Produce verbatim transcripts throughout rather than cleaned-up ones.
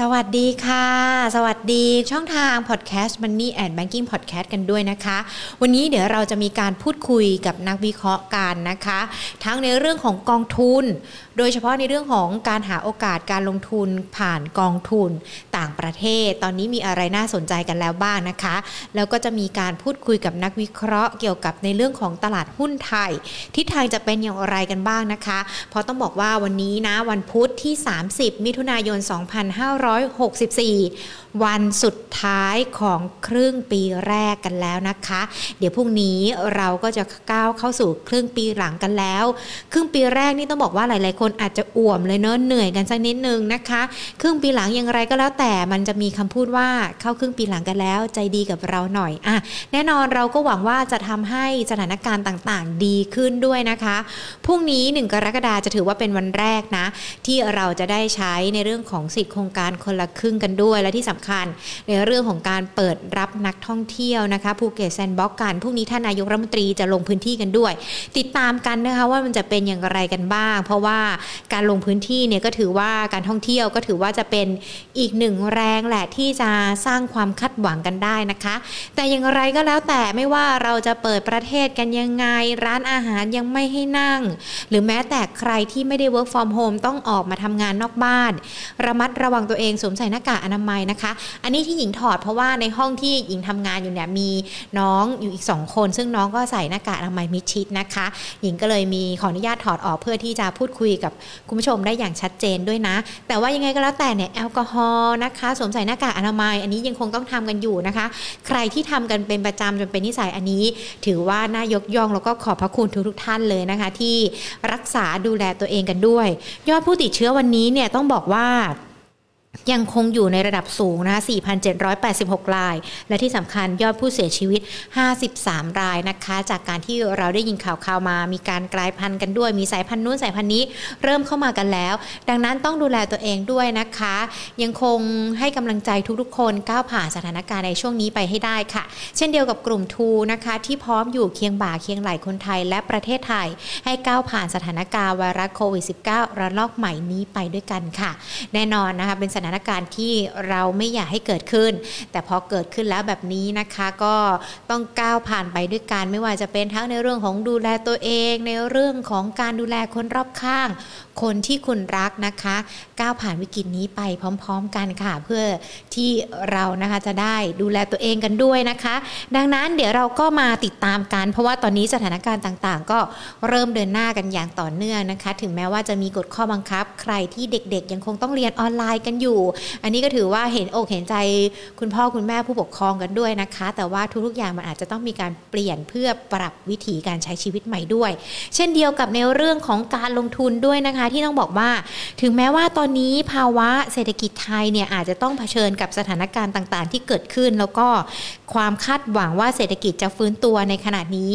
สวัสดีค่ะสวัสดีช่องทางพอดแคสต์ Money and Banking Podcast กันด้วยนะคะวันนี้เดี๋ยวเราจะมีการพูดคุยกับนักวิเคราะห์กันนะคะทั้งในเรื่องของกองทุนโดยเฉพาะในเรื่องของการหาโอกาสการลงทุนผ่านกองทุนต่างประเทศตอนนี้มีอะไรน่าสนใจกันแล้วบ้างนะคะแล้วก็จะมีการพูดคุยกับนักวิเคราะห์เกี่ยวกับในเรื่องของตลาดหุ้นไทยทิศทางจะเป็นอย่างไรกันบ้างนะคะเพราะต้องบอกว่าวันนี้นะวันพุธที่สามสิบมิถุนายนสองพันห้าร้อยหกสิบสี่วันสุดท้ายของครึ่งปีแรกกันแล้วนะคะเดี๋ยวพรุ่งนี้เราก็จะก้าวเข้าสู่ครึ่งปีหลังกันแล้วครึ่งปีแรกนี่ต้องบอกว่าหลายๆคนอาจจะอ่วมเลยเนอะเหนื่อยกันสักนิดนึงนะคะครึ่งปีหลังอย่างไรก็แล้วแต่มันจะมีคำพูดว่าเข้าครึ่งปีหลังกันแล้วใจดีกับเราหน่อยอ่ะแน่นอนเราก็หวังว่าจะทำให้สถานการณ์ต่างๆดีขึ้นด้วยนะคะพรุ่งนี้หนึ่งกรกฎาคมจะถือว่าเป็นวันแรกนะที่เราจะได้ใช้ในเรื่องของสิทธิโครงการคนละครึ่งกันด้วยและที่สำคัญในเรื่องของการเปิดรับนักท่องเที่ยวนะคะภูเก็ตแซนด์บ็อกซ์กันพรุ่งนี้ท่านนายกรัฐมนตรีจะลงพื้นที่กันด้วยติดตามกันนะคะว่ามันจะเป็นอย่างไรกันบ้างเพราะว่าการลงพื้นที่เนี่ยก็ถือว่าการท่องเที่ยวก็ถือว่าจะเป็นอีกหนึ่งแรงแหละที่จะสร้างความคาดหวังกันได้นะคะแต่อย่างไรก็แล้วแต่ไม่ว่าเราจะเปิดประเทศกันยังไงร้านอาหารยังไม่ให้นั่งหรือแม้แต่ใครที่ไม่ได้ work from home ต้องออกมาทำงานนอกบ้านระมัดระวังตัวเองสวมใส่หน้ากากอนามัยนะคะอันนี้ที่หญิงถอดเพราะว่าในห้องที่หญิงทำงานอยู่เนี่ยมีน้องอยู่อีกสองคนซึ่งน้องก็ใส่หน้ากากอนามัยมิดชิดนะคะหญิงก็เลยมีขออนุญาตถอดออกเพื่อที่จะพูดคุยกับคุณผู้ชมได้อย่างชัดเจนด้วยนะแต่ว่ายังไงก็แล้วแต่เนี่ยแอลกอฮอล์นะคะสวมใส่หน้ากากอนามัยอันนี้ยังคงต้องทำกันอยู่นะคะใครที่ทำกันเป็นประจำจนเป็นนิสัยอันนี้ถือว่าน่ายกย่องแล้วก็ขอบพระคุณทุกๆท่านเลยนะคะที่รักษาดูแลตัวเองกันด้วยยอดผู้ติดเชื้อวันนี้เนี่ยต้องบอกว่ายังคงอยู่ในระดับสูงนะคะ สี่พันเจ็ดร้อยแปดสิบหก รายและที่สำคัญยอดผู้เสียชีวิตห้าสิบสามรายนะคะจากการที่เราได้ยินข่าวๆมามีการกลายพันธุ์กันด้วยมีสายพันธุ์นู้นสายพันธุ์นี้เริ่มเข้ามากันแล้วดังนั้นต้องดูแลตัวเองด้วยนะคะยังคงให้กำลังใจทุกๆคนก้าวผ่านสถานการณ์ในช่วงนี้ไปให้ได้ค่ะเช่นเดียวกับกลุ่มทูนะคะที่พร้อมอยู่เคียงบ่าเคียงไหล่คนไทยและประเทศไทยให้ก้าวผ่านสถานการณ์ไวรัสโควิด สิบเก้า ระลอกใหม่นี้ไปด้วยกันค่ะแน่นอนนะคะเป็นสถานการณ์ที่เราไม่อยากให้เกิดขึ้นแต่พอเกิดขึ้นแล้วแบบนี้นะคะก็ต้องก้าวผ่านไปด้วยกันไม่ว่าจะเป็นทั้งในเรื่องของดูแลตัวเองในเรื่องของการดูแลคนรอบข้างคนที่คุณรักนะคะก้าวผ่านวิกฤตนี้ไปพร้อมๆกันค่ะเพื่อที่เรานะคะจะได้ดูแลตัวเองกันด้วยนะคะดังนั้นเดี๋ยวเราก็มาติดตามกันเพราะว่าตอนนี้สถานการณ์ต่างๆก็เริ่มเดินหน้ากันอย่างต่อเนื่องนะคะถึงแม้ว่าจะมีกฎข้อบังคับใครที่เด็กๆยังคงต้องเรียนออนไลน์กันอยู่อันนี้ก็ถือว่าเห็นอกเห็นใจคุณพ่อคุณแม่ผู้ปกครองกันด้วยนะคะแต่ว่าทุกๆอย่างมันอาจจะต้องมีการเปลี่ยนเพื่อปรับวิถีการใช้ชีวิตใหม่ด้วยเช่นเดียวกับในเรื่องของการลงทุนด้วยนะคะที่ต้องบอกว่าถึงแม้ว่าตอนนี้ภาวะเศรษฐกิจไทยเนี่ยอาจจะต้องเผชิญกับสถานการณ์ต่างๆที่เกิดขึ้นแล้วก็ความคาดหวังว่าเศรษฐกิจจะฟื้นตัวในขณะนี้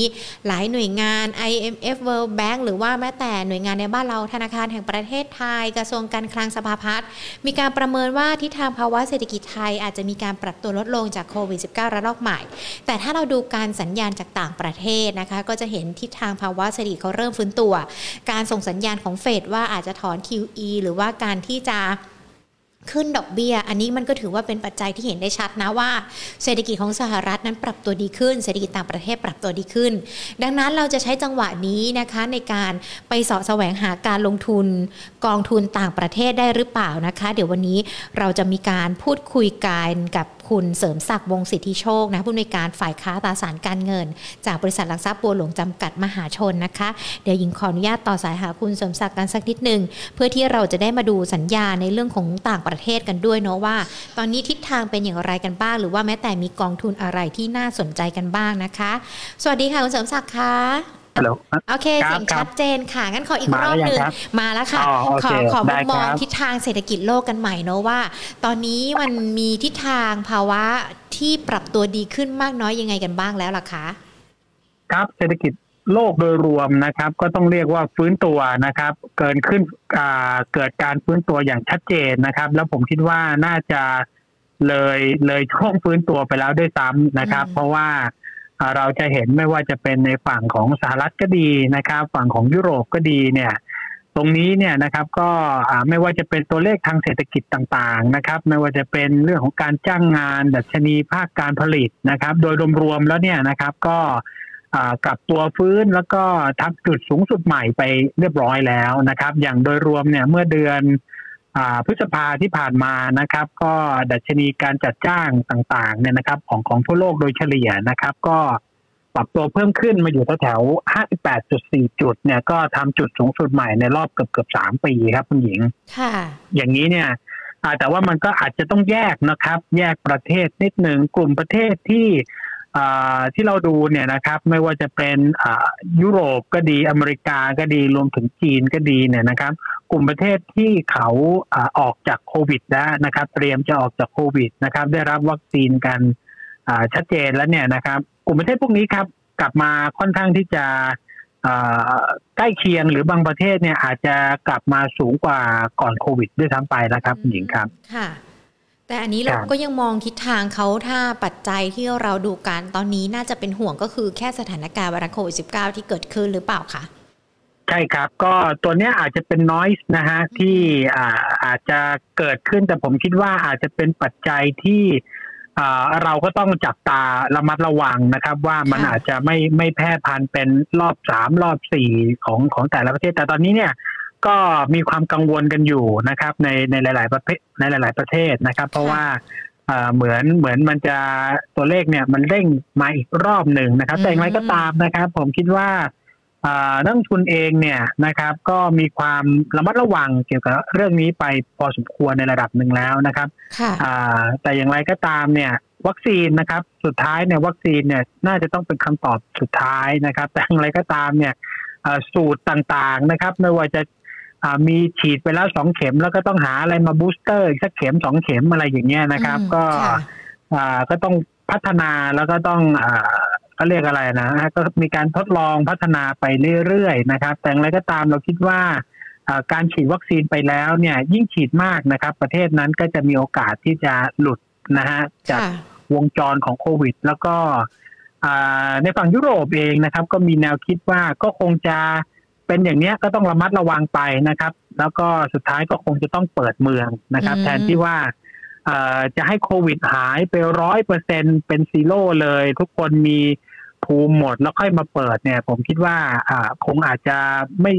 หลายหน่วยงาน ไอ เอ็ม เอฟ World Bank หรือว่าแม้แต่หน่วยงานในบ้านเราธนาคารแห่งประเทศไทยกระทรวงการคลังสภาพัฒน์มีการประเมินว่าทิศทางภาวะเศรษฐกิจไทยอาจจะมีการปรับตัวลดลงจากโควิด สิบเก้า ระลอกใหม่แต่ถ้าเราดูการสัญญาณจากต่างประเทศนะคะก็จะเห็นทิศทางภาวะเศรษฐกิจเขาเริ่มฟื้นตัวการส่งสัญญาณของเฟดว่าอาจจะถอน คิว อี หรือว่าการที่จะขึ้นดอกเบี้ยอันนี้มันก็ถือว่าเป็นปัจจัยที่เห็นได้ชัดนะว่าเศรษฐกิจของสหรัฐนั้นปรับตัวดีขึ้นเศรษฐกิจต่างประเทศปรับตัวดีขึ้นดังนั้นเราจะใช้จังหวะนี้นะคะในการไปเสาะแสวงหาการลงทุนกองทุนต่างประเทศได้หรือเปล่านะคะเดี๋ยววันนี้เราจะมีการพูดคุยกันกับคุณเสริมศักดิ์วงศ์สิทธิโชคนะผู้อำนวยการฝ่ายค้าตราสารการเงินจากบริษัทหลักทรัพย์บัวหลวงจำกัดมหาชนนะคะเดี๋ยวหญิงขออนุญาตต่อสายหาคุณเสริมศักดิ์กันสักนิดนึงเพื่อที่เราจะได้มาดูสัญญาในเรื่องของต่างประเทศกันด้วยเนาะว่าตอนนี้ทิศทางเป็นอย่างไรกันบ้างหรือว่าแม้แต่มีกองทุนอะไรที่น่าสนใจกันบ้างนะคะสวัสดีค่ะคุณเสริมศักดิ์ค่ะโอเคเสียงชัดเจนค่ะงั้นขออีกรอบนึงมาแล้วค่ะขอขอมุมมองทิศทางเศรษฐกิจโลกกันใหม่เนาะว่าตอนนี้มันมีทิศทางภาวะที่ปรับตัวดีขึ้นมากน้อยยังไงกันบ้างแล้วล่ะคะครับเศรษฐกิจโลกโดยรวมนะครับก็ต้องเรียกว่าฟื้นตัวนะครับเกิดขึ้นเกิดการฟื้นตัวอย่างชัดเจนนะครับแล้วผมคิดว่าน่าจะเลยเลยช่วงฟื้นตัวไปแล้วด้วยซ้ำนะครับเพราะว่าเราจะเห็นไม่ว่าจะเป็นในฝั่งของสหรัฐก็ดีนะครับฝั่งของยุโรปก็ดีเนี่ย ตรงนี้เนี่ยนะครับก็ไม่ว่าจะเป็นตัวเลขทางเศรษฐกิจต่างๆนะครับไม่ว่าจะเป็นเรื่องของการจ้างงานดัชนีภาคการผลิตนะครับโดยรวมๆแล้วเนี่ยนะครับก็กลับตัวฟื้นแล้วก็ทับจุดสูงสุดใหม่ไปเรียบร้อยแล้วนะครับอย่างโดยรวมเนี่ยเมื่อเดือนพฤษภาที่ผ่านมานะครับก็ดัชนีการจัดจ้างต่างๆเนี่ยนะครับของของทั่วโลกโดยเฉลี่ยนะครับก็ปรับตัวเพิ่มขึ้นมาอยู่แถว ห้าสิบแปดจุดสี่ จุดเนี่ยก็ทำจุดสูงสุดใหม่ในรอบเกือบๆสามปีครับคุณหญิงค่ะอย่างนี้เนี่ยแต่ว่ามันก็อาจจะต้องแยกนะครับแยกประเทศนิดหนึ่งกลุ่มประเทศที่ที่เราดูเนี่ยนะครับไม่ว่าจะเป็นยุโรปก็ดีอเมริกาก็ดีรวมถึงจีนก็ดีเนี่ยนะครับกลุ่มประเทศที่เขาออกจากโควิดแล้วนะครับเตรียมจะออกจากโควิดนะครับได้รับวัคซีนกันชัดเจนแล้วเนี่ยนะครับกลุ่มประเทศพวกนี้ครับกลับมาค่อนข้างที่จะใกล้เคียงหรือบางประเทศเนี่ยอาจจะกลับมาสูงกว่าก่อนโควิดด้วยซ้ำไปนะครับหญิงครับค่ะแต่อันนี้เราก็ยังมองทิศทางเขาถ้าปัจจัยที่เราดูกันตอนนี้น่าจะเป็นห่วงก็คือแค่สถานการณ์ไวรัสโควิด สิบเก้า ที่เกิดขึ้นหรือเปล่าคะใช่ครับก็ตัวนี้อาจจะเป็น noise นะฮะที่อาจจะเกิดขึ้นแต่ผมคิดว่าอาจจะเป็นปัจจัยที่เราก็ต้องจับตาระมัดระวังนะครับว่ามันอาจจะไม่ไม่แพร่พันธุ์เป็นรอบสามรอบสี่ของของแต่ละประเทศแต่ตอนนี้เนี่ยก็มีความกังวลกันอยู่นะครับในในหลายๆประเทศในหลายๆประเทศนะครับเพราะว่าเหมือนเหมือนมันจะตัวเลขเนี่ยมันเร่งมาอีกรอบหนึ่งนะครับแต่อย่างไรก็ตามนะครับผมคิดว่านักลงทุนเองเนี่ยนะครับก็มีความระมัดระวังเกี่ยวกับเรื่องนี้ไปพอสมควรในระดับหนึ่งแล้วนะครับแต่อย่างไรก็ตามเนี่ยวัคซีนนะครับสุดท้ายเนี่ยวัคซีนเนี่ยน่าจะต้องเป็นคำตอบสุดท้ายนะครับแต่อย่างไรก็ตามเนี่ยสูตรต่างๆนะครับไม่ว่าจะมีฉีดไปแล้วสองเข็มแล้วก็ต้องหาอะไรมาบูสเตอร์อีกสักเข็มสองเข็มอะไรอย่างเงี้ยนะครับก็ก็ต้องพัฒนาแล้วก็ต้องก็เรียกอะไรนะก็มีการทดลองพัฒนาไปเรื่อยๆนะครับแต่อย่างไรก็ตามเราคิดว่าการฉีดวัคซีนไปแล้วเนี่ยยิ่งฉีดมากนะครับประเทศนั้นก็จะมีโอกาสที่จะหลุดนะฮะจากวงจรของโควิดแล้วก็ในฝั่งยุโรปเองนะครับก็มีแนวคิดว่าก็คงจะเป็นอย่างเนี้ยก็ต้องระมัดระวังไปนะครับแล้วก็สุดท้ายก็คงจะต้องเปิดเมืองนะครับแทนที่ว่าจะให้โควิดหายไป หนึ่งร้อยเปอร์เซ็นต์ เป็นซีโร่เลยทุกคนมีภูมิหมดแล้วค่อยมาเปิดเนี่ยผมคิดว่าคงอาจจะไม่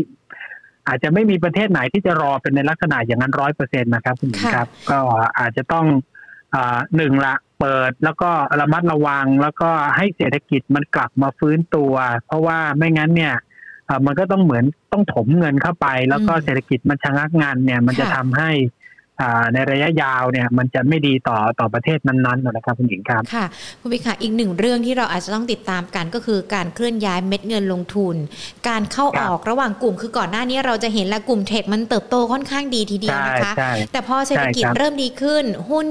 อาจจะไม่มีประเทศไหนที่จะรอเป็นในลักษณะอย่างนั้น หนึ่งร้อยเปอร์เซ็นต์ นะครับคุณหญิงครับก็อาจจะต้องหนึ่งละเปิดแล้วก็ระมัดระวังแล้วก็ให้เศรษฐกิจมันกลับมาฟื้นตัวเพราะว่าไม่งั้นเนี่ยมันก็ต้องเหมือนต้องถมเงินเข้าไปแล้วก็เศรษฐกิจมันชะงักงันเนี่ยมันจะทำให้ในระยะยาวเนี่ยมันจะไม่ดีต่อต่อประเทศนั้นๆนะครับคุณหญิงครับค่ะคุณบิ๊กค่ะอีกหนึ่งเรื่องที่เราอาจจะต้องติดตามกันก็คือการเคลื่อนย้ายเม็ดเงินลงทุนการเข้าออกระหว่างกลุ่มคือก่อนหน้านี้เราจะเห็นละกลุ่มเทคมันเติบโตค่อนข้างดีทีเดียวนะคะแต่พอเศรษฐกิจเริ่มดีขึ้นหุ้น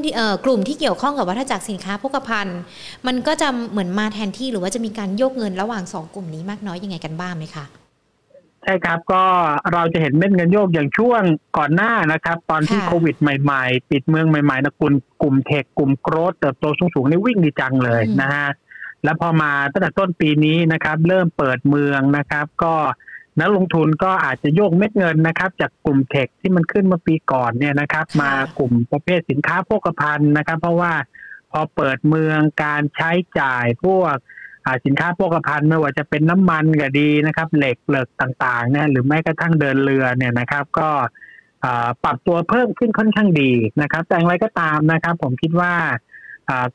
กลุ่มที่เกี่ยวข้องกับวัฏจักรสินค้าโภคภัณฑ์มันก็จะเหมือนมาแทนที่หรือว่าจะมีการโยกเงินระหว่างสองกลุ่มนี้มากน้อยยังไงกันบ้างไหมคะใช่ครับก็เราจะเห็นเม็ดเงินโยกอย่างช่วงก่อนหน้านะครับตอนที่โควิดใหม่ๆปิดเมืองใหม่ๆนะคุณกลุ่มเทคกลุ่มโกรทเติบโตสูงๆนี่วิ่งดีจังเลยนะฮะแล้วพอมาตั้งแต่ต้นปีนี้นะครับเริ่มเปิดเมืองนะครับก็นักลงทุนก็อาจจะโยกเม็ดเงินนะครับจากกลุ่มเทคที่มันขึ้นมาปีก่อนเนี่ยนะครับมากลุ่มประเภทสินค้าโภคภัณฑ์นะครับเพราะว่าพอเปิดเมืองการใช้จ่ายพวกสินค้าโภคภัณฑ์ไม่ว่าจะเป็นน้ำมันก็ดีนะครับเหล็กเหล็กต่างๆเนี่ยหรือแม้กระทั่งเดินเรือเนี่ยนะครับก็ปรับตัวเพิ่มขึ้นค่อนข้างดีนะครับแต่อย่างไรก็ตามนะครับผมคิดว่า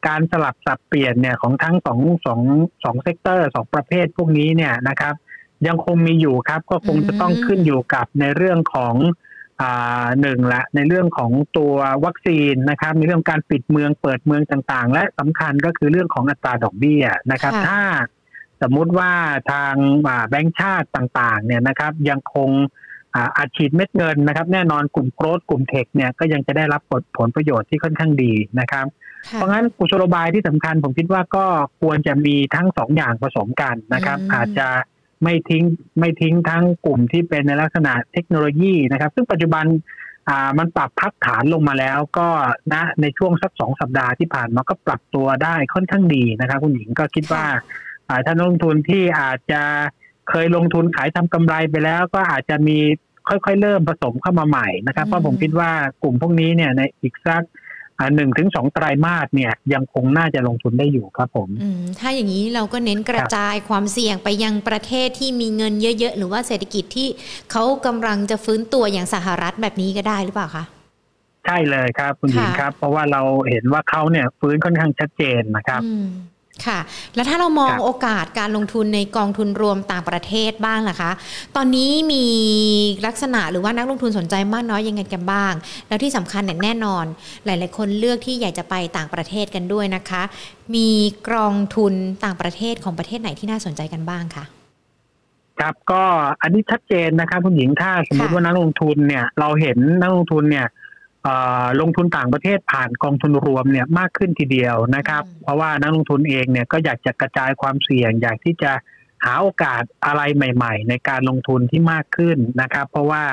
การสลับสับเปลี่ยนเนี่ยของทั้งสองสองสองเซกเตอร์สองประเภทพวกนี้เนี่ยนะครับยังคงมีอยู่ครับก็คงจะต้องขึ้นอยู่กับในเรื่องของหนึ่งละในเรื่องของตัววัคซีนนะครับในเรื่องการปิดเมืองเปิดเมืองต่างๆและสำคัญก็คือเรื่องของอัตราดอกเบี้ยนะครับถ้าสมมุติว่าทางแบงก์ชาติต่างๆเนี่ยนะครับยังคงอัดฉีดเม็ดเงินนะครับแน่นอนกลุ่มโกรทกลุ่มเทคเนี่ยก็ยังจะได้รับผลประโยชน์ที่ค่อนข้างดีนะครับเพราะงั้นกุศโลบายที่สำคัญผมคิดว่าก็ควรจะมีทั้งสองอย่างผสมกันนะครับอาจจะไม่ทิ้งไม่ทิ้งทั้งกลุ่มที่เป็นในลักษณะเทคโนโลยีนะครับซึ่งปัจจุบันมันปรับพักฐานลงมาแล้วก็นะในช่วงสักสองสัปดาห์ที่ผ่านมาก็ปรับตัวได้ค่อนข้างดีนะครับคุณหญิงก็คิดว่าถ้านักลงทุนที่อาจจะเคยลงทุนขายทำกำไรไปแล้วก็อาจจะมี ค่อยๆเริ่มผสมเข้ามาใหม่นะครับเพราะผมคิดว่ากลุ่มพวกนี้เนี่ยในอีกสักหนึ่งถึงสองไตรมาสเนี่ยยังคงน่าจะลงทุนได้อยู่ครับผมถ้าอย่างนี้เราก็เน้นกระจายความเสี่ยงไปยังประเทศที่มีเงินเยอะๆหรือว่าเศรษฐกิจที่เขากำลังจะฟื้นตัวอย่างสหรัฐแบบนี้ก็ได้หรือเปล่าคะใช่เลยครับคุณหญิงครับเพราะว่าเราเห็นว่าเขาเนี่ยฟื้นค่อนข้างชัดเจนนะครับค่ะแล้วถ้าเรามองโอกาสการลงทุนในกองทุนรวมต่างประเทศบ้างล่ะคะตอนนี้มีลักษณะหรือว่านักลงทุนสนใจมากน้อยยังไงกันบ้างแล้วที่สำคัญเนี่ยแน่นอนหลายๆคนเลือกที่อยากจะไปต่างประเทศกันด้วยนะคะมีกองทุนต่างประเทศของประเทศไหนที่น่าสนใจกันบ้างคะครับก็อันนี้ชัดเจนนะครับคุณหญิงถ้าสมมติว่านักลงทุนเนี่ยเราเห็นนักลงทุนเนี่ยลงทุนต่างประเทศผ่านกองทุนรวมเนี่ยมากขึ้นทีเดียวนะครับเพราะว่านักลงทุนเองเนี่ยก็อยากจะกระจายความเสี่ยงอยากที่จะหาโอกาสอะไรใหม่ๆในการลงทุนที่มากขึ้นนะครับเพราะว่า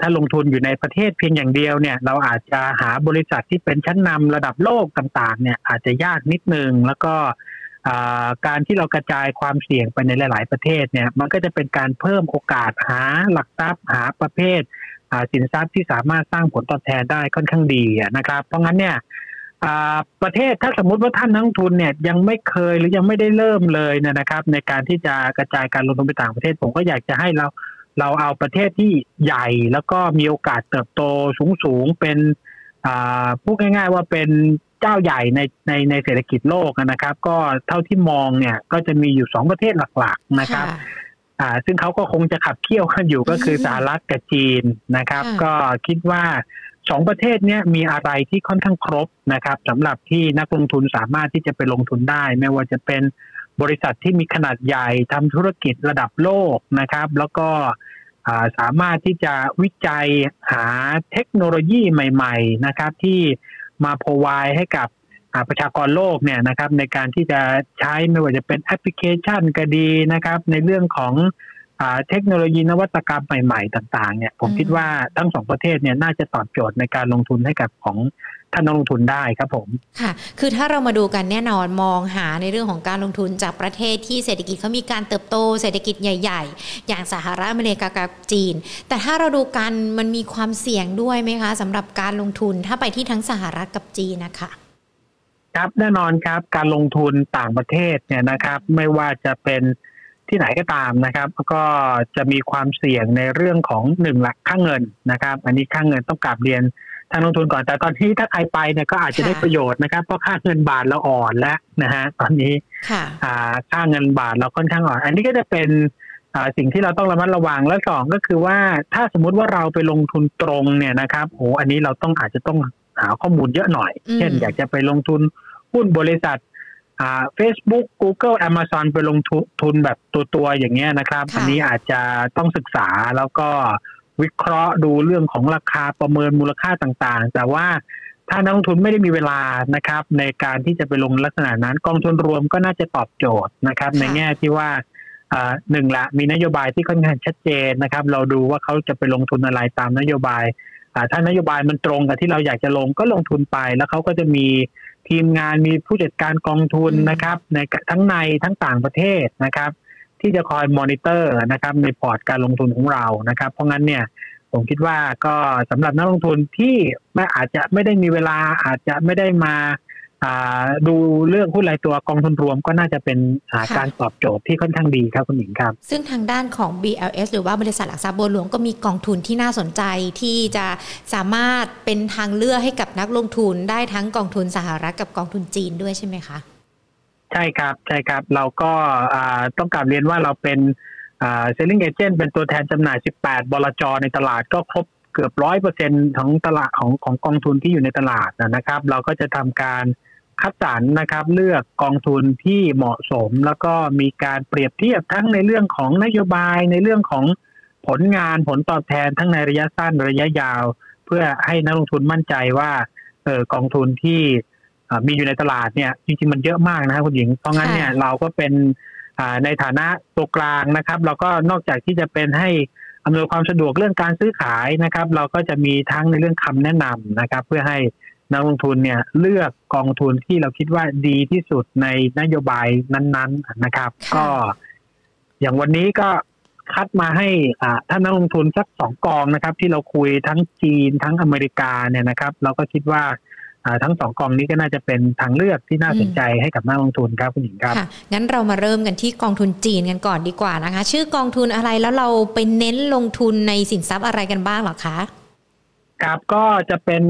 ถ้าลงทุนอยู่ในประเทศเพียงอย่างเดียวเนี่ยเราอาจจะหาบริษัทที่เป็นชั้นนำระดับโลกต่างๆเนี่ยอาจจะยากนิดนึงแล้วก็การที่เรากระจายความเสี่ยงไปในหลายๆประเทศเนี่ยมันก็จะเป็นการเพิ่มโอกาสหาหลักทรัพย์หาประเภทสินทรัพย์ที่สามารถสร้างผลตอบแทนได้ค่อนข้างดีนะครับเพราะงั้นเนี่ยประเทศถ้าสมมุติว่าท่านนักลงทุนเนี่ยยังไม่เคยหรือยังไม่ได้เริ่มเลยนะครับในการที่จะกระจายการลงทุนไปต่างประเทศผมก็อยากจะให้เราเราเอาประเทศที่ใหญ่แล้วก็มีโอกาสเติบโตสูงๆเป็นพูดง่ายๆว่าเป็นเจ้าใหญ่ในในในเศรษฐกิจโลกนะครับก็เท่าที่มองเนี่ยก็จะมีอยู่สองประเทศหลักๆนะครับซึ่งเขาก็คงจะขับเคี่ยวกันอยู่ก็คือสหรัฐกับจีนนะครับก็คิดว่าสองประเทศนี้มีอะไรที่ค่อนข้างครบนะครับสำหรับที่นักลงทุนสามารถที่จะไปลงทุนได้ไม่ว่าจะเป็นบริษัทที่มีขนาดใหญ่ทำธุรกิจระดับโลกนะครับแล้วก็สามารถที่จะวิจัยหาเทคโนโลยีใหม่ๆนะครับที่มาพรอไวด์ให้กับประชากรโลกเนี่ยนะครับในการที่จะใช้ไม่ว่าจะเป็นแอปพลิเคชันก็ดีนะครับในเรื่องของเทคโนโลยีนวัตกรรมใหม่ๆต่างๆเนี่ยผมคิดว่าทั้งสองประเทศเนี่ยน่าจะตอบโจทย์ในการลงทุนให้กับของท่านนักลงทุนได้ครับผมค่ะคือถ้าเรามาดูกันแน่นอนมองหาในเรื่องของการลงทุนจากประเทศที่เศรษฐกิจเขามีการเติบโตเศรษฐกิจใหญ่ๆอย่างสหรัฐอเมริกากับจีนแต่ถ้าเราดูกันมันมีความเสี่ยงด้วยไหมคะสำหรับการลงทุนถ้าไปที่ทั้งสหรัฐกับจีนนะคะครับแน่นอนครับการลงทุนต่างประเทศเนี่ยนะครับไม่ว่าจะเป็นที่ไหนก็ตามนะครับก็จะมีความเสี่ยงในเรื่องของหนึ่งหลักค่าเงินนะครับอันนี้ค่าเงินต้องกลับเรียนทางลงทุนก่อนแต่ตอนที่ถ้าใครไปเนี่ยก็อาจจะได้ประโยชน์นะครับเพราะค่าเงินบาทเราอ่อนแล้วนะฮะตอนนี้ค่าเงินบาทเราค่อนข้างอ่อนอันนี้ก็จะเป็นสิ่งที่เราต้องระมัดระวังและสองก็คือว่าถ้าสมมติว่าเราไปลงทุนตรงเนี่ยนะครับโอ้อันนี้เราต้องอาจจะต้องหาข้อมูลเยอะหน่อยเช่นอยากจะไปลงทุนหุ้นบริษัทอ่า Facebook Google Amazon ไปลงทุนแบบตัวๆอย่างเงี้ยนะครับอันนี้อาจจะต้องศึกษาแล้วก็วิเคราะห์ดูเรื่องของราคาประเมินมูลค่าต่างๆแต่ว่าถ้านักลงทุนไม่ได้มีเวลานะครับในการที่จะไปลงลักษณะนั้นกองทุนรวมก็น่าจะตอบโจทย์นะครับในแง่ที่ว่าอ่าหนึ่งละมีนโยบายที่ค่อนข้างชัดเจนนะครับเราดูว่าเขาจะไปลงทุนอะไรตามนโยบายถ้านโยบายมันตรงกับที่เราอยากจะลงก็ลงทุนไปแล้วเขาก็จะมีทีมงานมีผู้จัดการกองทุนนะครับในทั้งในทั้งต่างประเทศนะครับที่จะคอยมอนิเตอร์นะครับในพอร์ตการลงทุนของเรานะครับเพราะงั้นเนี่ยผมคิดว่าก็สำหรับนักลงทุนที่ไม่อาจจะไม่ได้มีเวลาอาจจะไม่ได้มาดูเรื่องหุ้นรายตัวกองทุนรวมก็น่าจะเป็นการตอบโจทย์ที่ค่อนข้างดีครับคุณหญิงครับซึ่งทางด้านของ บี แอล เอส หรือว่าบริษัทหลักทรัพย์บัวหลวงก็มีกองทุนที่น่าสนใจที่จะสามารถเป็นทางเลือกให้กับนักลงทุนได้ทั้งกองทุนสหรัฐกับกองทุนจีนด้วยใช่ไหมคะใช่ครับใช่ครับเราก็ต้องกลับเรียนว่าเราเป็น selling agent เป็นตัวแทนจำหน่ายสิบแปดบลจ.ในตลาดก็ครบเกือบ ร้อยเปอร์เซ็นต์ ของตลาดของของกองทุนที่อยู่ในตลาดนะครับเราก็จะทำการคัดสรรนะครับเลือกกองทุนที่เหมาะสมแล้วก็มีการเปรียบเทียบทั้งในเรื่องของนโยบายในเรื่องของผลงานผลตอบแทนทั้งในระยะสั้นระยะยาวเพื่อให้นักลงทุนมั่นใจว่าเออกองทุนที่มีอยู่ในตลาดเนี่ยจริงๆมันเยอะมากนะครับคุณหญิงเพราะงั้นเนี่ยเราก็เป็นในฐานะตัวกลางนะครับเราก็นอกจากที่จะเป็นให้อำนวยความสะดวกเรื่องการซื้อขายนะครับเราก็จะมีทั้งในเรื่องคำแนะนำนะครับเพื่อให้นักลงทุนเนี่ยเลือกกองทุนที่เราคิดว่าดีที่สุดในนโยบายนั้นๆนะครับก็อย่างวันนี้ก็ คัดมาให้ท่านนักลงทุนสักสองกองนะครับที่เราคุยทั้งจีนทั้งอเมริกาเนี่ยนะครับเราก็คิดว่าทั้งสองกองนี้ก็น่าจะเป็นทางเลือกที่น่าสนใจให้กับนักลงทุนครับคุณหญิงครับค่ะงั้นเรามาเริ่มกันที่กองทุนจีนกันก่อนดีกว่านะคะชื่อกองทุนอะไรแล้วเราไปเน้นลงทุนในสินทรัพย์อะไรกันบ้างหรอคะครับก็จะเป็น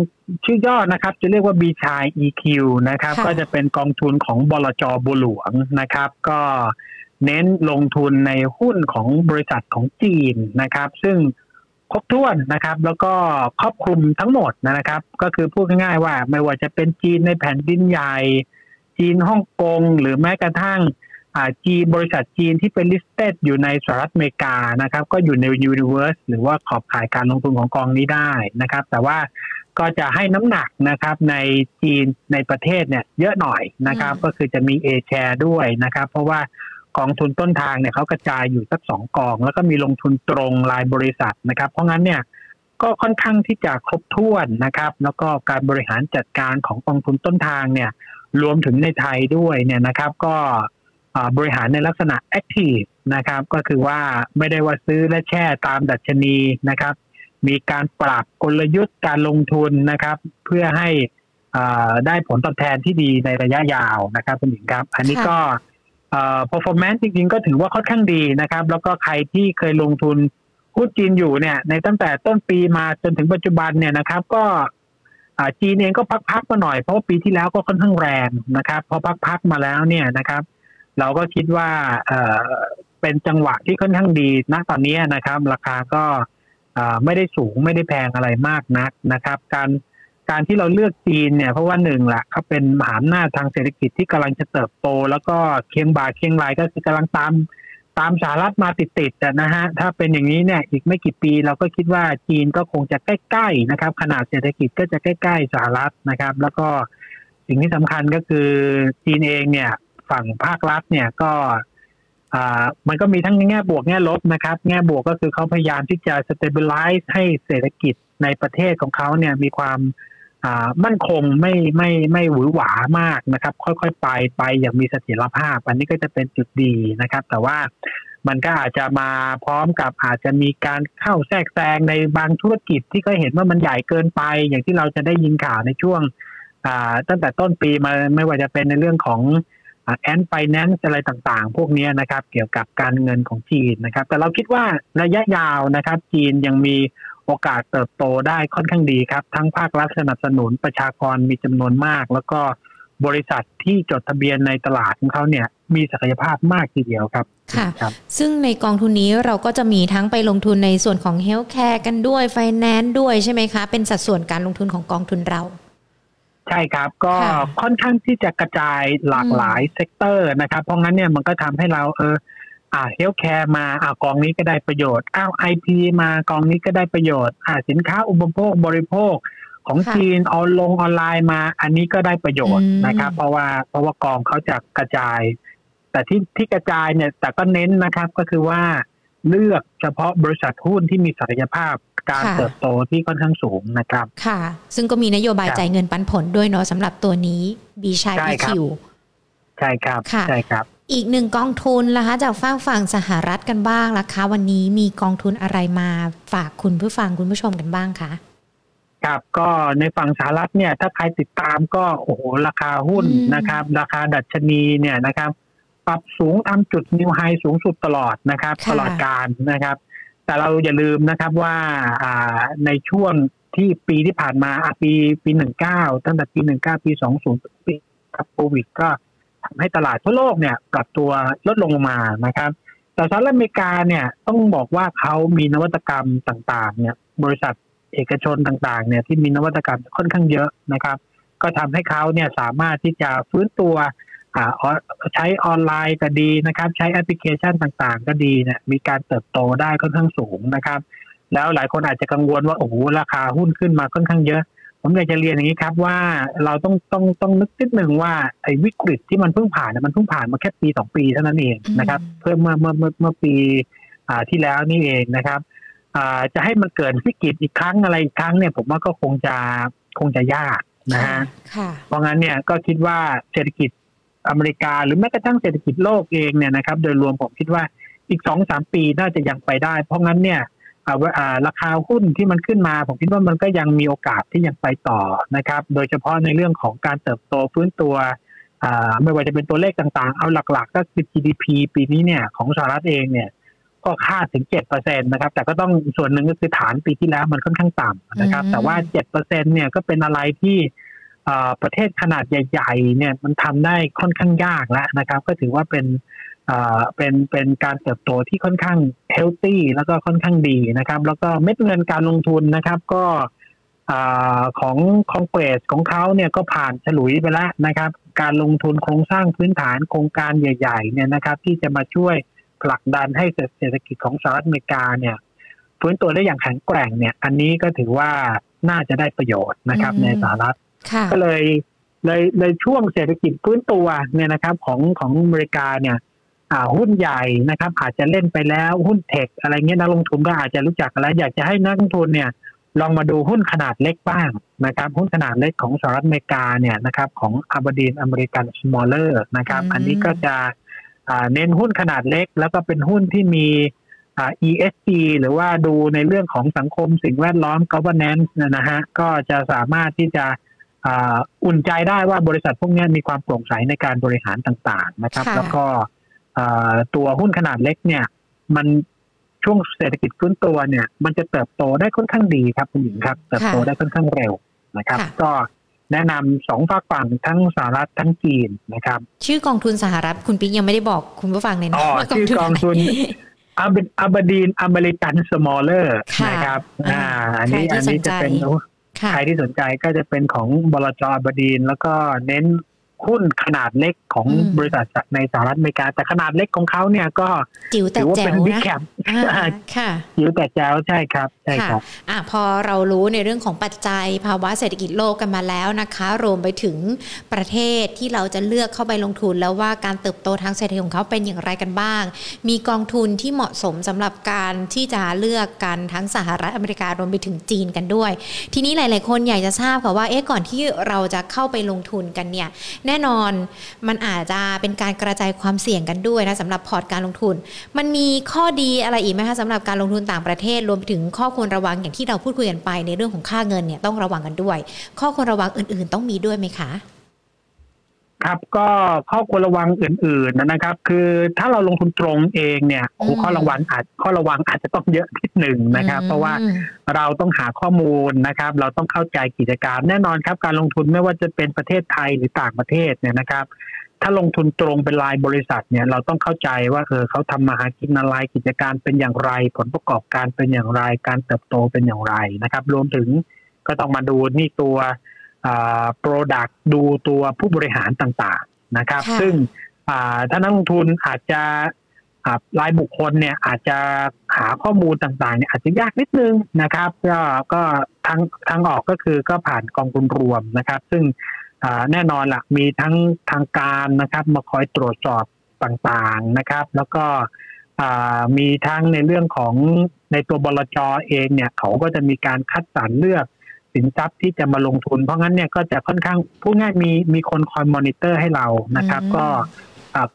ชื่อย่อนะครับจะเรียกว่า B ชาย อี คิว นะครับก็จะเป็นกองทุนของบลจ.บัวหลวงนะครับก็เน้นลงทุนในหุ้นของบริษัทของจีนนะครับซึ่งครบถ้วนนะครับแล้วก็ครอบคลุมทั้งหมดนะครับก็คือพูดง่ายๆว่าไม่ว่าจะเป็นจีนในแผ่นดินใหญ่จีนฮ่องกงหรือแม้กระทั่งจีนบริษัทจีนที่เป็น listed อยู่ในสหรัฐอเมริกานะครับก็อยู่ใน universe หรือว่าขอบข่ายการลงทุนของกองนี้ได้นะครับแต่ว่าก็จะให้น้ำหนักนะครับในจีนในประเทศเนี่ยเยอะหน่อยนะครับก็คือจะมี A share ด้วยนะครับเพราะว่ากองทุนต้นทางเนี่ยเขากระจายอยู่สักสองกองแล้วก็มีลงทุนตรงรายบริษัทนะครับเพราะงั้นเนี่ยก็ค่อนข้างที่จะครบถ้วนนะครับแล้วก็การบริหารจัดการของกองทุนต้นทางเนี่ยรวมถึงในไทยด้วยเนี่ยนะครับก็บริหารในลักษณะแอคทีฟนะครับก็คือว่าไม่ได้ว่าซื้อและแช่ตามดัชนีนะครับมีการปรับกลยุทธ์การลงทุนนะครับเพื่อให้ได้ผลตอบแทนที่ดีในระยะยาวนะครับคุณหญิงครับอันนี้ก็เอ่อ performance จริงๆก็ถือว่าค่อนข้างดีนะครับแล้วก็ใครที่เคยลงทุนหุ้นจีนอยู่เนี่ยในตั้งแต่ต้นปีมาจนถึงปัจจุบันเนี่ยนะครับก็จีนเองก็พักๆมาหน่อยเพราะปีที่แล้วก็ค่อนข้างแรงนะครับพอพักๆมาแล้วเนี่ยนะครับเราก็คิดว่าเอ่อเป็นจังหวะที่ค่อนข้างดีณตอนนี้นะครับราคาก็เอ่อไม่ได้สูงไม่ได้แพงอะไรมากนักนะครับการการที่เราเลือกจีนเนี่ยเพราะว่าหนึ่งละเขาเป็นมหาอำนาจทางเศรษฐกิจที่กำลังจะเติบโตแล้วก็เคียงบ่าเคียงไหลก็กำลังตามตามสหรัฐมาติดๆนะฮะถ้าเป็นอย่างนี้เนี่ยอีกไม่กี่ปีเราก็คิดว่าจีนก็คงจะใกล้ๆนะครับขนาดเศรษฐกิจก็จะใกล้ๆสหรัฐนะครับแล้วก็สิ่งที่สำคัญก็คือจีนเองเนี่ยฝั่งภาครัฐเนี่ยก็อ่ามันก็มีทั้งแง่บวกแง่ลบนะครับแง่บวกก็คือเขาพยายามที่จะ stabilize ให้เศรษฐกิจในประเทศของเขาเนี่ยมีความมั่นคงไม่ไม่ไม่หวือหวามากนะครับค่อยๆไปไปอย่างมีเสถียรภาพอันนี้ก็จะเป็นจุดดีนะครับแต่ว่ามันก็อาจจะมาพร้อมกับอาจจะมีการเข้าแทรกแซงในบางธุรกิจที่เคยเห็นว่ามันใหญ่เกินไปอย่างที่เราจะได้ยินข่าวในช่วงตั้งแต่ต้นปีมาไม่ว่าจะเป็นในเรื่องของแอนด์ไฟแนนซ์อะไรต่างๆพวกนี้นะครับเกี่ยวกับการเงินของจีนนะครับแต่เราคิดว่าระยะยาวนะครับจีนยังมีโอกาสเติบโตได้ค่อนข้างดีครับทั้งภาครัฐสนับสนุนประชากรมีจำนวนมากแล้วก็บริษัทที่จดทะเบียนในตลาดของเขาเนี่ยมีศักยภาพมากทีเดียวครับค่ะซึ่งในกองทุนนี้เราก็จะมีทั้งไปลงทุนในส่วนของเฮลท์แคร์กันด้วยไฟแนนซ์ด้วยใช่ไหมคะเป็นสัดส่วนการลงทุนของกองทุนเราใช่ครับก็ค่อนข้างที่จะกระจายหลากหลายเซกเตอร์นะครับเพราะงั้นเนี่ยมันก็ทำให้เราเอออ่า healthcare มาอ่ากองนี้ก็ได้ประโยชน์อ้าว ไอ พี มากองนี้ก็ได้ประโยชน์อ่าสินค้าอุปโภคบริโภคของจีนเอาลงออนไลน์มาอันนี้ก็ได้ประโยชน์นะครับเพราะว่าเพราะว่ากองเขาจะกระจายแต่ที่ที่กระจายเนี่ยแต่ก็เน้นนะครับก็คือว่าเลือกเฉพาะบริษัทหุ้นที่มีศักยภาพการเติบโตที่ค่อนข้างสูงนะครับค่ะซึ่งก็มีนโยบายจ่ายเงินปันผลด้วยเนาะสำหรับตัวนี้ B ชาย อี คิว ใช่ครับใช่ครับอีกหนึ่งกองทุนนะคะจากฝั่งฝั่งสหรัฐกันบ้างนะคะวันนี้มีกองทุนอะไรมาฝากคุณผู้ฟังคุณผู้ชมกันบ้างคะครับก็ในฝั่งสหรัฐเนี่ยถ้าใครติดตามก็โอ้โหราคาหุ้นนะครับราคาดัชนีเนี่ยนะครับปรับสูงทำจุดนิวไฮสูงสุดตลอดนะครับตลอดกาลนะครับแต่เราอย่าลืมนะครับว่าในช่วงที่ปีที่ผ่านมาปีปีหนึ่งเก้าตั้งแต่ปีหนึ่งเก้าปีสองศูนย์ปีกับโควิดก็ทำให้ตลาดทั่วโลกเนี่ยปรับตัวลดลงมานะครับแต่สหรัฐอเมริกาเนี่ยต้องบอกว่าเขามีนวัตกรรมต่างๆเนี่ยบริษัทเอกชนต่างๆเนี่ยที่มีนวัตกรรมค่อนข้างเยอะนะครับก็ทำให้เขาเนี่ยสามารถที่จะฟื้นตัวอ่าใช้ออนไลน์ก็ดีนะครับใช้แอปพลิเคชันต่างๆก็ดีเนี่ยมีการเติบโตได้ค่อนข้างสูงนะครับแล้วหลายคนอาจจะกังวลว่าโอ้โหราคาหุ้นขึ้นมาค่อนข้างเยอะผมอยากจะเรียนอย่างนี้ครับว่าเราต้องต้องต้องนึกนิดหนึ่งว่าไอ้วิกฤตที่มันเพิ่งผ่านเนี่ยมันเพิ่งผ่านมาแค่ปีสองปีเท่านั้นเองนะครับเพิ่มเมื่อเมื่อเมื่อเมื่อปีอ่าที่แล้วนี่เองนะครับอ่าจะให้มันเกิดวิกฤตอีกครั้งอะไรอีกครั้งเนี่ยผมว่าก็คงจะคงจะยากนะฮะเพราะงั้นเนี่ยก็คิดว่าเศรษฐกิจอเมริกาหรือแม้กระทั่งเศรษฐกิจโลกเองเนี่ยนะครับโดยรวมผมคิดว่า อีก สองถึงสาม ปีน่าจะยังไปได้เพราะงั้นเนี่ยราคาหุ้นที่มันขึ้นมาผมคิดว่ามันก็ยังมีโอกาสที่ยังไปต่อนะครับโดยเฉพาะในเรื่องของการเติบโตฟื้นตัวไม่ว่าจะเป็นตัวเลขต่างๆเอาหลักๆก็คือ จี ดี พี ปีนี้เนี่ยของสหรัฐเองเนี่ยก็คาดถึง เจ็ดเปอร์เซ็นต์ นะครับแต่ก็ต้องส่วนหนึ่งก็คือฐานปีที่แล้วมันค่อนข้างต่ำนะครับแต่ว่า เจ็ดเปอร์เซ็นต์ เนี่ยก็เป็นอะไรที่ประเทศขนาดใหญ่ๆเนี่ยมันทำได้ค่อนข้างยากแล้วนะครับก็ถือว่าเป็นเป็นเป็นการเติบโตที่ค่อนข้างเฮลตี้แล้วก็ค่อนข้างดีนะครับแล้วก็เม็ดเงินการลงทุนนะครับก็ของคอนเกรสของเขาเนี่ยก็ผ่านฉลุยไปแล้วนะครับการลงทุนโครงสร้างพื้นฐานโครงการใหญ่ๆเนี่ยนะครับที่จะมาช่วยผลักดันให้เศรษฐกิจของสหรัฐอเมริกาเนี่ยฟื้นตัวได้อย่างแข็งแกร่งเนี่ยอันนี้ก็ถือว่าน่าจะได้ประโยชน์นะครับในสหรัฐก็เลยเลยเลยช่วงเศรษฐกิจฟื้นตัวเนี่ยนะครับของของอเมริกาเนี่ยหุ้นใหญ่นะครับอาจจะเล่นไปแล้วหุ้นเทคอะไรเงี้ยนักลงทุนก็อาจจะรู้จักแล้วอยากจะให้นักลงทุนเนี่ยลองมาดูหุ้นขนาดเล็กบ้างนะครับหุ้นขนาดเล็กของสหรัฐอเมริกาเนี่ยนะครับของ Aberdeen American Smaller นะครับอันนี้ก็จะเน้นหุ้นขนาดเล็กแล้วก็เป็นหุ้นที่มี อี เอส จี หรือว่าดูในเรื่องของสังคมสิ่งแวดล้อม governance นะฮะก็จะสามารถที่จะอุ่นใจได้ว่าบริษัทพวกนี้มีความโปร่งใสในการบริหารต่างๆนะครับแล้วก็ตัวหุ้นขนาดเล็กเนี่ยมันช่วงเศรษฐกิจฟื้นตัวเนี่ยมันจะเติบโตได้ค่อนข้างดีครับคุณหญิงครับเติบโตได้ค่อนข้างเร็วนะครับก็แนะนำสองฝากฝั่งทั้งสหรัฐทั้งจีนนะครับชื่อกองทุนสหรัฐคุณปิ๊กยังไม่ได้บอกคุณผู้ฟังเลยนะว่ากองทุนอะไรAberdeen American Smaller นะครับอ่าอันนี้อันนี้จะเป็นใครที่สนใจก็จะเป็นของบลจ. Aberdeenแล้วก็เน้นหุ้นขนาดเล็กของบริษัทในสหรัฐอเมริกาแต่ขนาดเล็กของเขาเนี่ยก็ถือว่าเป็น B Cap ค่ะจิ๋วแต่แจ๋วใช่ครับใช่ครับอ่ะพอเรารู้ในเรื่องของปัจจัยภาวะเศรษฐกิจโลกกันมาแล้วนะคะรวมไปถึงประเทศที่เราจะเลือกเข้าไปลงทุนแล้วว่าการเติบโตทางเศรษฐกิจของเขาเป็นอย่างไรกันบ้างมีกองทุนที่เหมาะสมสำหรับการที่จะเลือกกันทั้งสหรัฐอเมริการวมไปถึงจีนกันด้วยทีนี้หลายๆคนอยากจะทราบค่ะว่าเอ๊ะก่อนที่เราจะเข้าไปลงทุนกันเนี่ยแน่นอนมันอาจจะเป็นการกระจายความเสี่ยงกันด้วยนะสำหรับพอร์ตการลงทุนมันมีข้อดีอะไรอีกไหมคะสำหรับการลงทุนต่างประเทศรวมถึงข้อควรระวังอย่างที่เราพูดคุยกันไปในเรื่องของค่าเงินเนี่ยต้องระวังกันด้วยข้อควรระวังอื่นๆต้องมีด้วยไหมคะครับก็ข้อควรระวังอื่นๆนะครับคือถ้าเราลงทุนตรงเองเนี่ยข้อระวังอาจข้อระวังอาจจะต้องเยอะนิดหนึ่งนะครับเพราะว่าเราต้องหาข้อมูลนะครับเราต้องเข้าใจกิจการแน่นอนครับการลงทุนไม่ว่าจะเป็นประเทศไทยหรือต่างประเทศเนี่ยนะครับถ้าลงทุนตรงเป็นรายบริษัทเนี่ยเราต้องเข้าใจว่าเออเขาทำมาหากินอะไรกิจการเป็นอย่างไรผลประกอบการเป็นอย่างไรการเติบโตเป็นอย่างไรนะครับรวมถึงก็ต้องมาดูนี่ตัวโปรดักต์ดูตัวผู้บริหารต่างๆนะครับซึ่งถ้านักลงทุนอาจจะรายบุคคลเนี่ยอาจจะหาข้อมูลต่างๆเนี่ยอาจจะยากนิดนึงนะครับก็ก็ทางทางออกก็คือก็ผ่านกองทุนรวมนะครับซึ่งแน่นอนล่ะมีทั้งทางการนะครับมาคอยตรวจสอบต่างๆนะครับแล้วก็มีทั้งในเรื่องของในตัวบลจ.เองเนี่ยเขาก็จะมีการคัดสรรเลือกสินทรัพย์ที่จะมาลงทุนเพราะงั้นเนี่ยก็จะค่อนข้างพูดง่ายมีมีคนคอยมอนิเตอร์ให้เรานะครับก็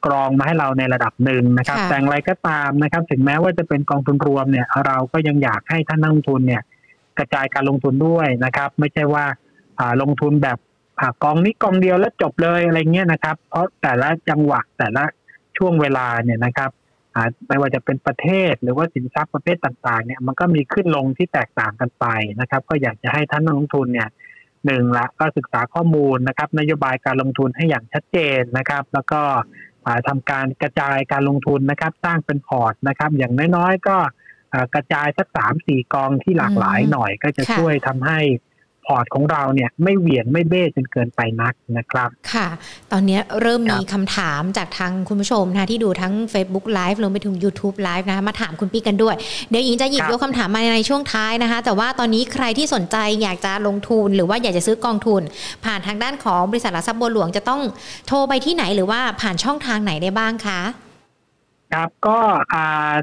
กรองมาให้เราในระดับหนึ่งนะครับแต่อย่างไรก็ตามนะครับถึงแม้ว่าจะเป็นกองทุนรวมเนี่ยเราก็ยังอยากให้ท่านนักลงทุนเนี่ยกระจายการลงทุนด้วยนะครับไม่ใช่ว่าลงทุนแบบกองนี้กองเดียวแล้วจบเลยอะไรเงี้ยนะครับเพราะแต่ละจังหวะแต่ละช่วงเวลาเนี่ยนะครับไม่ว่าจะเป็นประเทศหรือว่าสินทรัพย์ประเภทต่างๆเนี่ยมันก็มีขึ้นลงที่แตกต่างกันไปนะครับก็อยากจะให้ท่านนักลงทุนเนี่ยหนึ่งละก็ศึกษาข้อมูลนะครับนโยบายการลงทุนให้อย่างชัดเจนนะครับแล้วก็ทำการกระจายการลงทุนนะครับสร้างเป็นพอร์ตนะครับอย่างน้อยๆก็กระจายสัก สามถึงสี่ กองที่หลากหลายหน่อยก็จะช่วยทำให้พอร์ตของเราเนี่ยไม่เหวี่ยงไม่เบ้จนเกินไปนักนะครับค่ะตอนนี้เริ่มมีคำถามจากทางคุณผู้ชมนะที่ดูทั้ง Facebook Live รวมไปถึง YouTube Live นะมาถามคุณปิ๊กกันด้วยเดี๋ยวอิงจะหยิบยกคำถามมาในช่วงท้ายนะคะแต่ว่าตอนนี้ใครที่สนใจอยากจะลงทุนหรือว่าอยากจะซื้อกองทุนผ่านทางด้านของบริษัทหลักทรัพย์บัวหลวงจะต้องโทรไปที่ไหนหรือว่าผ่านช่องทางไหนได้บ้างคะครับก็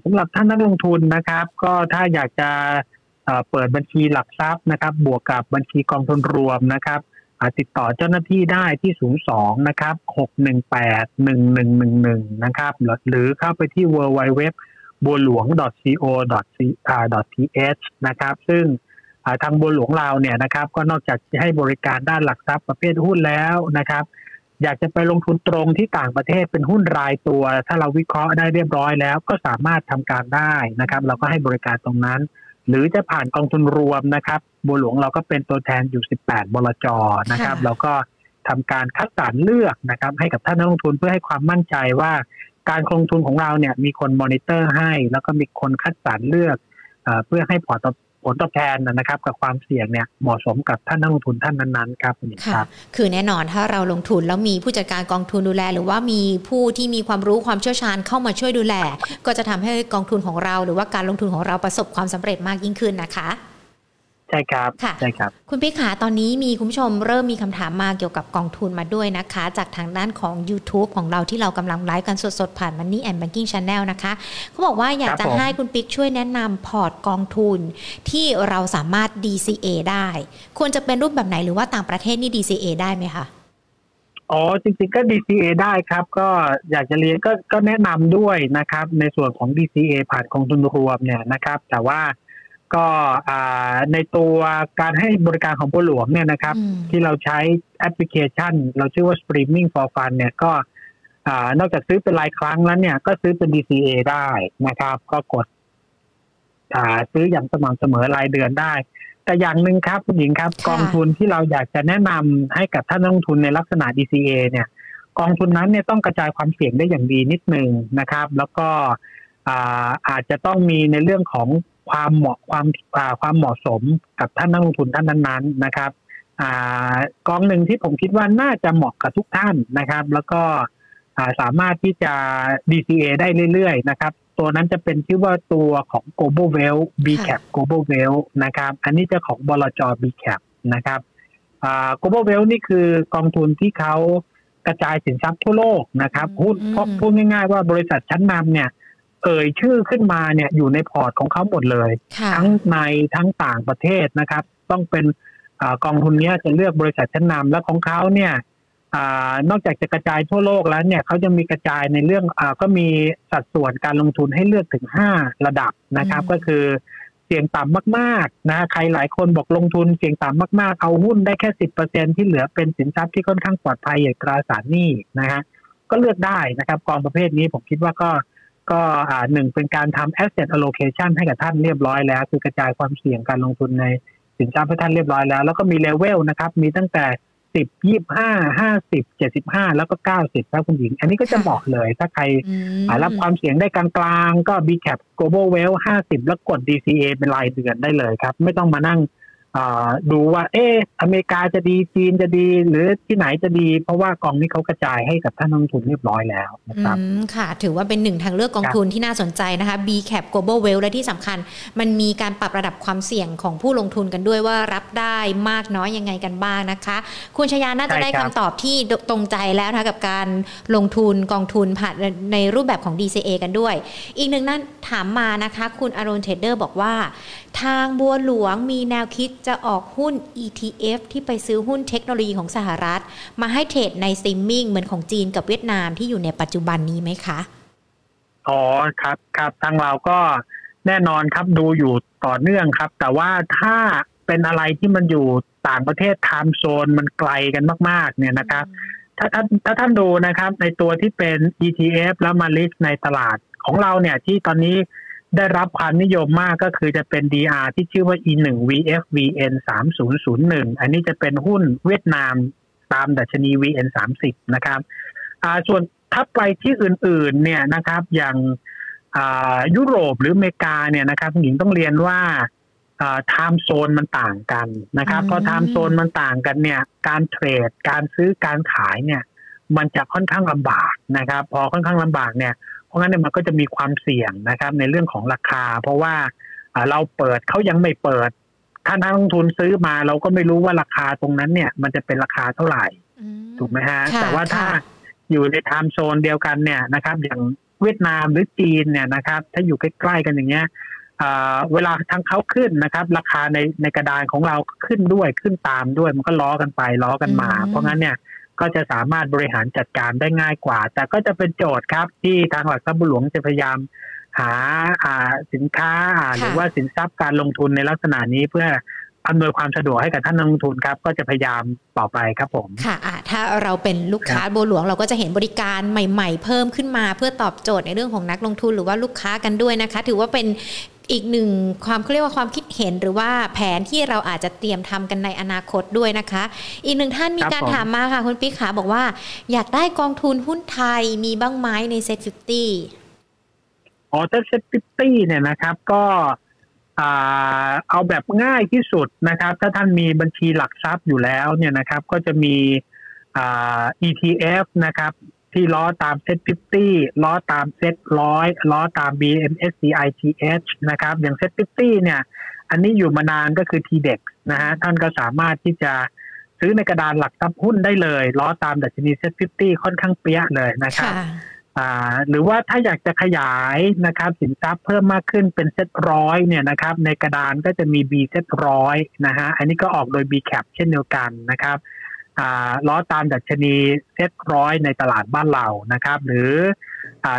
สำหรับท่านนักลงทุนนะครับก็ถ้าอยากจะเปิดบัญชีหลักทรัพย์นะครับบวกกับบัญชีกองทุนรวมนะครับติดต่อเจ้าหน้าที่ได้ที่ศูนย์สองนะครับหกหนึ่งแปดหนึ่งหนึ่งหนึ่งหนึ่งนะครับหรือเข้าไปที่ worldwide บัวหลวง .co.cr.th นะครับซึ่งทางบัวหลวงเราเนี่ยนะครับก็นอกจากให้บริการด้านหลักทรัพย์ประเภทหุ้นแล้วนะครับอยากจะไปลงทุนตรงที่ต่างประเทศเป็นหุ้นรายตัวถ้าเราวิเคราะห์ได้เรียบร้อยแล้วก็สามารถทำการได้นะครับเราก็ให้บริการตรงนั้นหรือจะผ่านกองทุนรวมนะครับบัวหลวงเราก็เป็นตัวแทนอยู่สิบแปดบลจ.นะครับแล้วก็ทำการคัดสรรเลือกนะครับให้กับท่านนักลงทุนเพื่อให้ความมั่นใจว่าการลงทุนของเราเนี่ยมีคนมอนิเตอร์ให้แล้วก็มีคนคัดสรรเลือกเพื่อให้พอร์ตผลตอบแทนนะครับกับความเสี่ยงเนี่ยเหมาะสมกับท่านนักลงทุนท่านนั้นๆครับค่ะคือแน่นอนถ้าเราลงทุนแล้วมีผู้จัดการกองทุนดูแลหรือว่ามีผู้ที่มีความรู้ความเชี่ยวชาญเข้ามาช่วยดูแลก็จะทำให้กองทุนของเราหรือว่าการลงทุนของเราประสบความสำเร็จมากยิ่งขึ้นนะคะใช่ครับค่ะใช่ครับคุณพี่ขาตอนนี้มีคุณผู้ชมเริ่มมีคำถามมาเกี่ยวกับกองทุนมาด้วยนะคะจากทางด้านของ YouTube ของเราที่เรากำลังไลฟ์กันสดๆผ่าน Money and Banking Channel นะคะเขาบอกว่าอยากจะให้คุณปิ๊กช่วยแนะนำพอร์ตกองทุนที่เราสามารถ ดี ซี เอ ได้ควรจะเป็นรูปแบบไหนหรือว่าต่างประเทศนี่ ดี ซี เอ ได้ไหมคะอ๋อจริงๆก็ ดี ซี เอ ได้ครับก็อยากจะเรียนก็ก็แนะนำด้วยนะครับในส่วนของ ดี ซี เอ ผ่านกองทุนรวมเนี่ยนะครับแต่ว่าก็ในตัวการให้บริการของบัวหลวงเนี่ยนะครับที่เราใช้แอปพลิเคชันเราชื่อว่า Streaming For Fun เนี่ยก็นอกจากซื้อเป็นรายครั้งแล้วเนี่ยก็ซื้อเป็น ดี ซี เอ ได้นะครับก็กดซื้ออย่างสม่ำเสมอรายเดือนได้แต่อย่างนึงครับคุณหญิงครับกองทุนที่เราอยากจะแนะนำให้กับท่านนักลงทุนในลักษณะ ดี ซี เอ เนี่ยกองทุนนั้นเนี่ยต้องกระจายความเสี่ยงได้อย่างดีนิดนึงนะครับแล้วก็อาจจะต้องมีในเรื่องของความเหมาะความความเหมาะสมกับท่านนักลงทุนท่านนั้นๆนะครับกองหนึ่งที่ผมคิดว่าน่าจะเหมาะกับทุกท่านนะครับแล้วก็สามารถที่จะ ดี ซี เอ ได้เรื่อยๆนะครับตัวนั้นจะเป็นชื่อว่าตัวของ Global Wealth B Cap Global Wealth นะครับอันนี้จะของบลจ. B Cap นะครับ Global Wealth นี่คือกองทุนที่เขากระจายสินทรัพย์ทั่วโลกนะครับพูดพูดง่ายๆว่าบริษัทชั้นนำเนี่ยเอ่ยชื่อขึ้นมาเนี่ยอยู่ในพอร์ตของเขาหมดเลยทั้งในทั้งต่างประเทศนะครับต้องเป็นกองทุนนี้จะเลือกบริษัทชั้นนำและของเขาเนี่ยนอกจากจะกระจายทั่วโลกแล้วเนี่ยเขาจะมีกระจายในเรื่องอก็มีสัดส่วนการลงทุนให้เลือกถึงห้าระดับนะครับก็คือเสี่ยงต่ำมากๆนะใครหลายคนบอกลงทุนเสี่ยงต่ำมากๆเอาหุ้นได้แค่ สิบเปอร์เซ็นต์ ที่เหลือเป็นสินทรัพย์ที่ค่อนข้างปลอดภัยอย่างตราสารหนี้นะฮะก็เลือกได้นะครับกองประเภทนี้ผมคิดว่าก็ก็หนึ่งเป็นการทำ asset allocation ให้กับท่านเรียบร้อยแล้วคือกระจายความเสี่ยงการลงทุนในสินทรัพย์ให้ท่านเรียบร้อยแล้วแล้วก็มีเลเวลนะครับมีตั้งแต่สิบ ยี่สิบห้า ห้าสิบ เจ็ดสิบห้าแล้วก็เก้าสิบครับคุณหญิงอันนี้ก็จะเหมาะเลยถ้าใครรับความเสี่ยงได้กลางๆก็ B Cap Global Wealth ห้าสิบแล้วกด ดี ซี เอ เป็นรายเดือนได้เลยครับไม่ต้องมานั่งดูว่าเอออเมริกาจะดีจีนจะดีหรือที่ไหนจะดีเพราะว่ากองนี้เขากระจายให้กับท่านนักลงทุนเรียบร้อยแล้วนะครับอืมค่ะถือว่าเป็นหนึ่งทางเลือกกองทุนที่น่าสนใจนะคะ B Cap Global Wealth และที่สำคัญมันมีการปรับระดับความเสี่ยงของผู้ลงทุนกันด้วยว่ารับได้มากน้อยยังไงกันบ้างนะคะคุณชยาน่าจะได้คำตอบที่ตรงใจแล้วนะคะกับการลงทุนกองทุนผ่านในรูปแบบของ ดี ซี เอ กันด้วยอีกหนึ่งนั่นถามมานะคะคุณอารอนเทรดเดอร์บอกว่าทางบัวหลวงมีแนวคิดจะออกหุ้น อี ที เอฟ ที่ไปซื้อหุ้นเทคโนโลยีของสหรัฐมาให้เทรดใน Streaming เหมือนของจีนกับเวียดนามที่อยู่ในปัจจุบันนี้ไหมคะอ๋อครับครับทางเราก็แน่นอนครับดูอยู่ต่อเนื่องครับแต่ว่าถ้าเป็นอะไรที่มันอยู่ต่างประเทศ Time Zone มันไกลกันมากๆเนี่ยนะครับถ้าท่านถ้าท่านดูนะครับในตัวที่เป็น อี ที เอฟ แล้วมาลิสต์ในตลาดของเราเนี่ยที่ตอนนี้ได้รับความนิยมมากก็คือจะเป็น ดี อาร์ ที่ชื่อว่า อี หนึ่ง วี เอฟ วี เอ็น สาม ศูนย์ ศูนย์ หนึ่ง อันนี้จะเป็นหุ้นเวียดนามตามดัชนี วี เอ็น สามสิบ นะครับส่วนถ้าไปที่อื่นๆเนี่ยนะครับอย่างยุโรปหรืออเมริกาเนี่ยนะครับหญิงต้องเรียนว่าไทม์โซนมันต่างกันนะครับพอไทม์โซนมันต่างกันเนี่ยการเทรดการซื้อการขายเนี่ยมันจะค่อนข้างลำบากนะครับพอค่อนข้างลำบากเนี่ยเพราะงั้นเนี่ยมันก็จะมีความเสี่ยงนะครับในเรื่องของราคาเพราะว่าเราเปิดเขายังไม่เปิดถ้านักลงทุนซื้อมาเราก็ไม่รู้ว่าราคาตรงนั้นเนี่ยมันจะเป็นราคาเท่าไหร่ถูกไหมฮะแต่ว่าถ้าอยู่ในไทม์โซนเดียวกันเนี่ยนะครับอย่างเวียดนามหรือจีนเนี่ยนะครับถ้าอยู่ใกล้ๆกันอย่างเงี้ยเวลาทั้งเขาขึ้นนะครับราคาในในกระดานของเราขึ้นด้วยขึ้นตามด้วยมันก็ล้อกันไปล้อกันมาเพราะงั้นเนี่ยก็จะสามารถบริหารจัดการได้ง่ายกว่าแต่ก็จะเป็นโจทย์ครับที่ทางหลักทรัพย์บัวหลวงจะพยายาม หาสินค้าหรือว่าสินทรัพย์การลงทุนในลักษณะนี้เพื่ออำนวยความสะดวกให้กับท่านนักลงทุนครับก็จะพยายามต่อไปครับผมค่ะถ้าเราเป็นลูกค้าบัวหลวงเราก็จะเห็นบริการใหม่ๆเพิ่มขึ้นมาเพื่อตอบโจทย์ในเรื่องของนักลงทุนหรือว่าลูกค้ากันด้วยนะคะถือว่าเป็นอีกหนึ่งความเรียกว่าความคิดเห็นหรือว่าแผนที่เราอาจจะเตรียมทำกันในอนาคตด้วยนะคะอีกหนึ่งท่านมีการถามมาค่ะคุณปิ๊กขาบอกว่าอยากได้กองทุนหุ้นไทยมีบ้างไหมใน เซ็ต ห้าสิบ อ๋อ เซ็ต ห้าสิบ เนี่ยนะครับก็เอาแบบง่ายที่สุดนะครับถ้าท่านมีบัญชีหลักทรัพย์อยู่แล้วเนี่ยนะครับก็จะมี อี ที เอฟ นะครับที่ล้อตาม เซ็ต ห้าสิบ ล้อตาม เซ็ต หนึ่งร้อย ล้อตาม บี เอ็ม เอส ซี ไอ ที เอช นะครับอย่าง เซ็ต ห้าสิบ เนี่ยอันนี้อยู่มานานก็คือ ที เด็กซ์ นะฮะท่านก็สามารถที่จะซื้อในกระดานหลักทรัพย์หุ้นได้เลยล้อตามดัชนี เซ็ต ห้าสิบ ค่อนข้างเปี้ยเลยนะครับหรือว่าถ้าอยากจะขยายนะครับสินทรัพย์เพิ่มมากขึ้นเป็น เซ็ต หนึ่งร้อย เนี่ยนะครับในกระดานก็จะมี บี เซ็ต หนึ่งร้อย นะฮะอันนี้ก็ออกโดย B Cap เช่นเดียวกันนะครับล้อตามดัชนี เซ็ต หนึ่งร้อย ในตลาดบ้านเรานะครับหรือ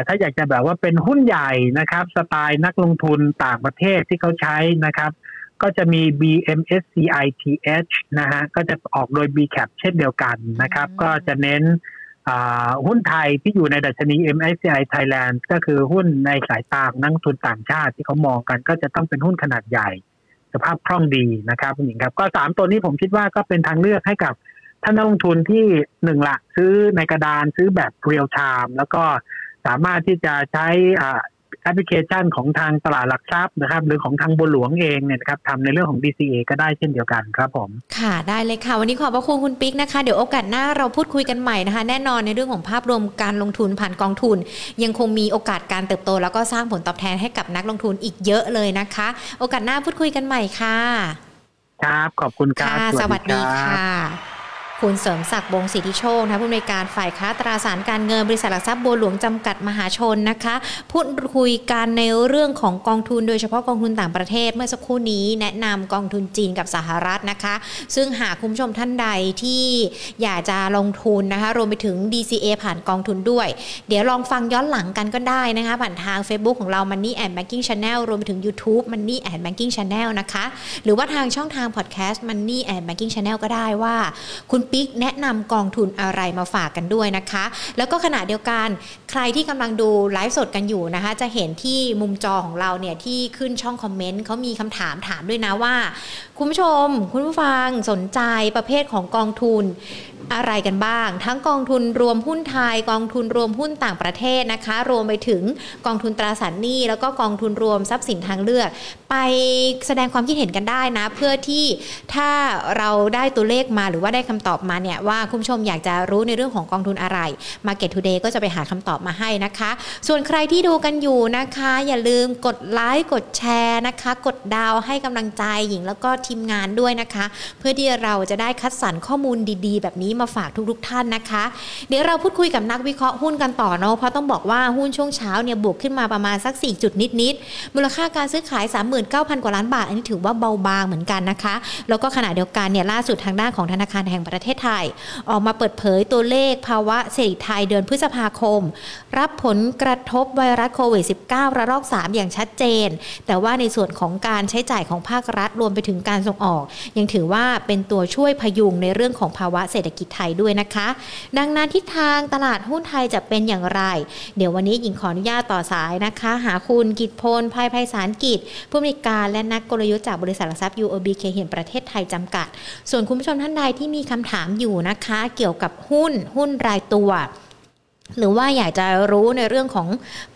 ถ้าอยากจะแบบว่าเป็นหุ้นใหญ่นะครับสไตล์นักลงทุนต่างประเทศที่เขาใช้นะครับก็จะมี บี เอ็ม เอส ซี ไอ ที เอช นะฮะก็จะออกโดย B Cap เช่นเดียวกันนะครับก็จะเน้นหุ้นไทยที่อยู่ในดัชนี เอ็ม เอส ซี ไอ Thailand ก็คือหุ้นในสายตาของนักทุนต่างชาติที่เขามองกันก็จะต้องเป็นหุ้นขนาดใหญ่สภาพคล่องดีนะครับคุณหญิงครับก็สามตัวนี้ผมคิดว่าก็เป็นทางเลือกให้กับท่านนักลงทุนที่หนึ่งละซื้อในกระดานซื้อแบบเรียลไทม์แล้วก็สามารถที่จะใช้แอปพลิเคชันของทางตลาดหลักทรัพย์นะครับหรือของทางบัวหลวงเองเนี่ยครับทำในเรื่องของ ดี ซี เอ ก็ได้เช่นเดียวกันครับผมค่ะได้เลยค่ะวันนี้ขอบพระคุณคุณปิ๊กนะคะเดี๋ยวโอกาสหน้าเราพูดคุยกันใหม่นะคะแน่นอนในเรื่องของภาพรวมการลงทุนผ่านกองทุนยังคงมีโอกาสการเติบโตแล้วก็สร้างผลตอบแทนให้กับนักลงทุนอีกเยอะเลยนะคะโอกาสหน้าพูดคุยกันใหม่ค่ะครับขอบคุณครับสวัสดีค่ะคุณเสริมศักดิ์วงศ์สิทธิโชคนะผู้อำนวยการฝ่ายค้าตราสารการเงินบริษัทหลักทรัพย์บัวหลวงจำกัดมหาชนนะคะพูดคุยกันในเรื่องของกองทุนโดยเฉพาะกองทุนต่างประเทศเมื่อสักครู่นี้แนะนำกองทุนจีนกับสหรัฐนะคะซึ่งหากคุณผู้ชมท่านใดที่อยากจะลงทุนนะคะรวมไปถึง ดี ซี เอ ผ่านกองทุนด้วยเดี๋ยวลองฟังย้อนหลังกันก็ได้นะคะผ่านทาง Facebook ของเรา Money and Banking Channel รวมไปถึง YouTube Money and Banking Channel นะคะหรือว่าทางช่องทาง Podcast Money and Banking Channel ก็ได้ว่าคุณปิ๊กแนะนำกองทุนอะไรมาฝากกันด้วยนะคะแล้วก็ขณะเดียวกันใครที่กำลังดูไลฟ์สดกันอยู่นะคะจะเห็นที่มุมจอของเราเนี่ยที่ขึ้นช่องคอมเมนต์เขามีคำถามถามด้วยนะว่าคุณผู้ชมคุณผู้ฟังสนใจประเภทของกองทุนอะไรกันบ้างทั้งกองทุนรวมหุ้นไทยกองทุนรวมหุ้นต่างประเทศนะคะรวมไปถึงกองทุนตราสารหนี้แล้วก็กองทุนรวมทรัพย์สินทางเลือกไปแสดงความคิดเห็นกันได้นะเพื่อที่ถ้าเราได้ตัวเลขมาหรือว่าได้คำตอบมาเนี่ยว่าคุณผู้ชมอยากจะรู้ในเรื่องของกองทุนอะไร Market Today ก็จะไปหาคำตอบมาให้นะคะส่วนใครที่ดูกันอยู่นะคะอย่าลืมกดไลค์กดแชร์นะคะกดดาวให้กำลังใจหญิงแล้วก็ทีมงานด้วยนะคะเพื่อที่เราจะได้คัดสรรข้อมูลดีๆแบบนี้มาฝากทุกๆท่านนะคะเดี๋ยวเราพูดคุยกับนักวิเคราะห์หุ้นกันต่อเนาะเพราะต้องบอกว่าหุ้นช่วงเช้าเนี่ยบวกขึ้นมาประมาณสักสี่จุดนิดๆมูลค่าการซื้อขาย สามหมื่นเก้าพัน กว่าล้านบาทอันนี้ถือว่าเบาบางเหมือนกันนะคะแล้วก็ขณะเดียวกันเนี่ยล่าสุดทางด้านของธนาคารแห่งประเทศไทยออกมาเปิดเผยตัวเลขภาวะเศรษฐกิจไทยเดือนพฤษภาคมรับผลกระทบไวรัสโควิด สิบเก้า ระลอกสามอย่างชัดเจนแต่ว่าในส่วนของการใช้จ่ายของภาครัฐรวมไปถึงการส่งออกยังถือว่าเป็นตัวช่วยพยุงในเรื่องของภาวะเศรษฐกิจไทยด้วยนะคะดังนั้นทิศทางตลาดหุ้นไทยจะเป็นอย่างไรเดี๋ยววันนี้หญิงขออนุญาตต่อสายนะคะหาคุณกิตพลภัยไพศาลกิจผู้อำนวยการและนักกลยุทธ์จากบริษัทหลักทรัพย์ ยู โอ บี เค แห่งประเทศไทยจำกัดส่วนคุณผู้ชมท่านใดที่มีคำถามอยู่นะคะเกี่ยวกับหุ้นหุ้นรายตัวหรือว่าอยากจะรู้ในเรื่องของ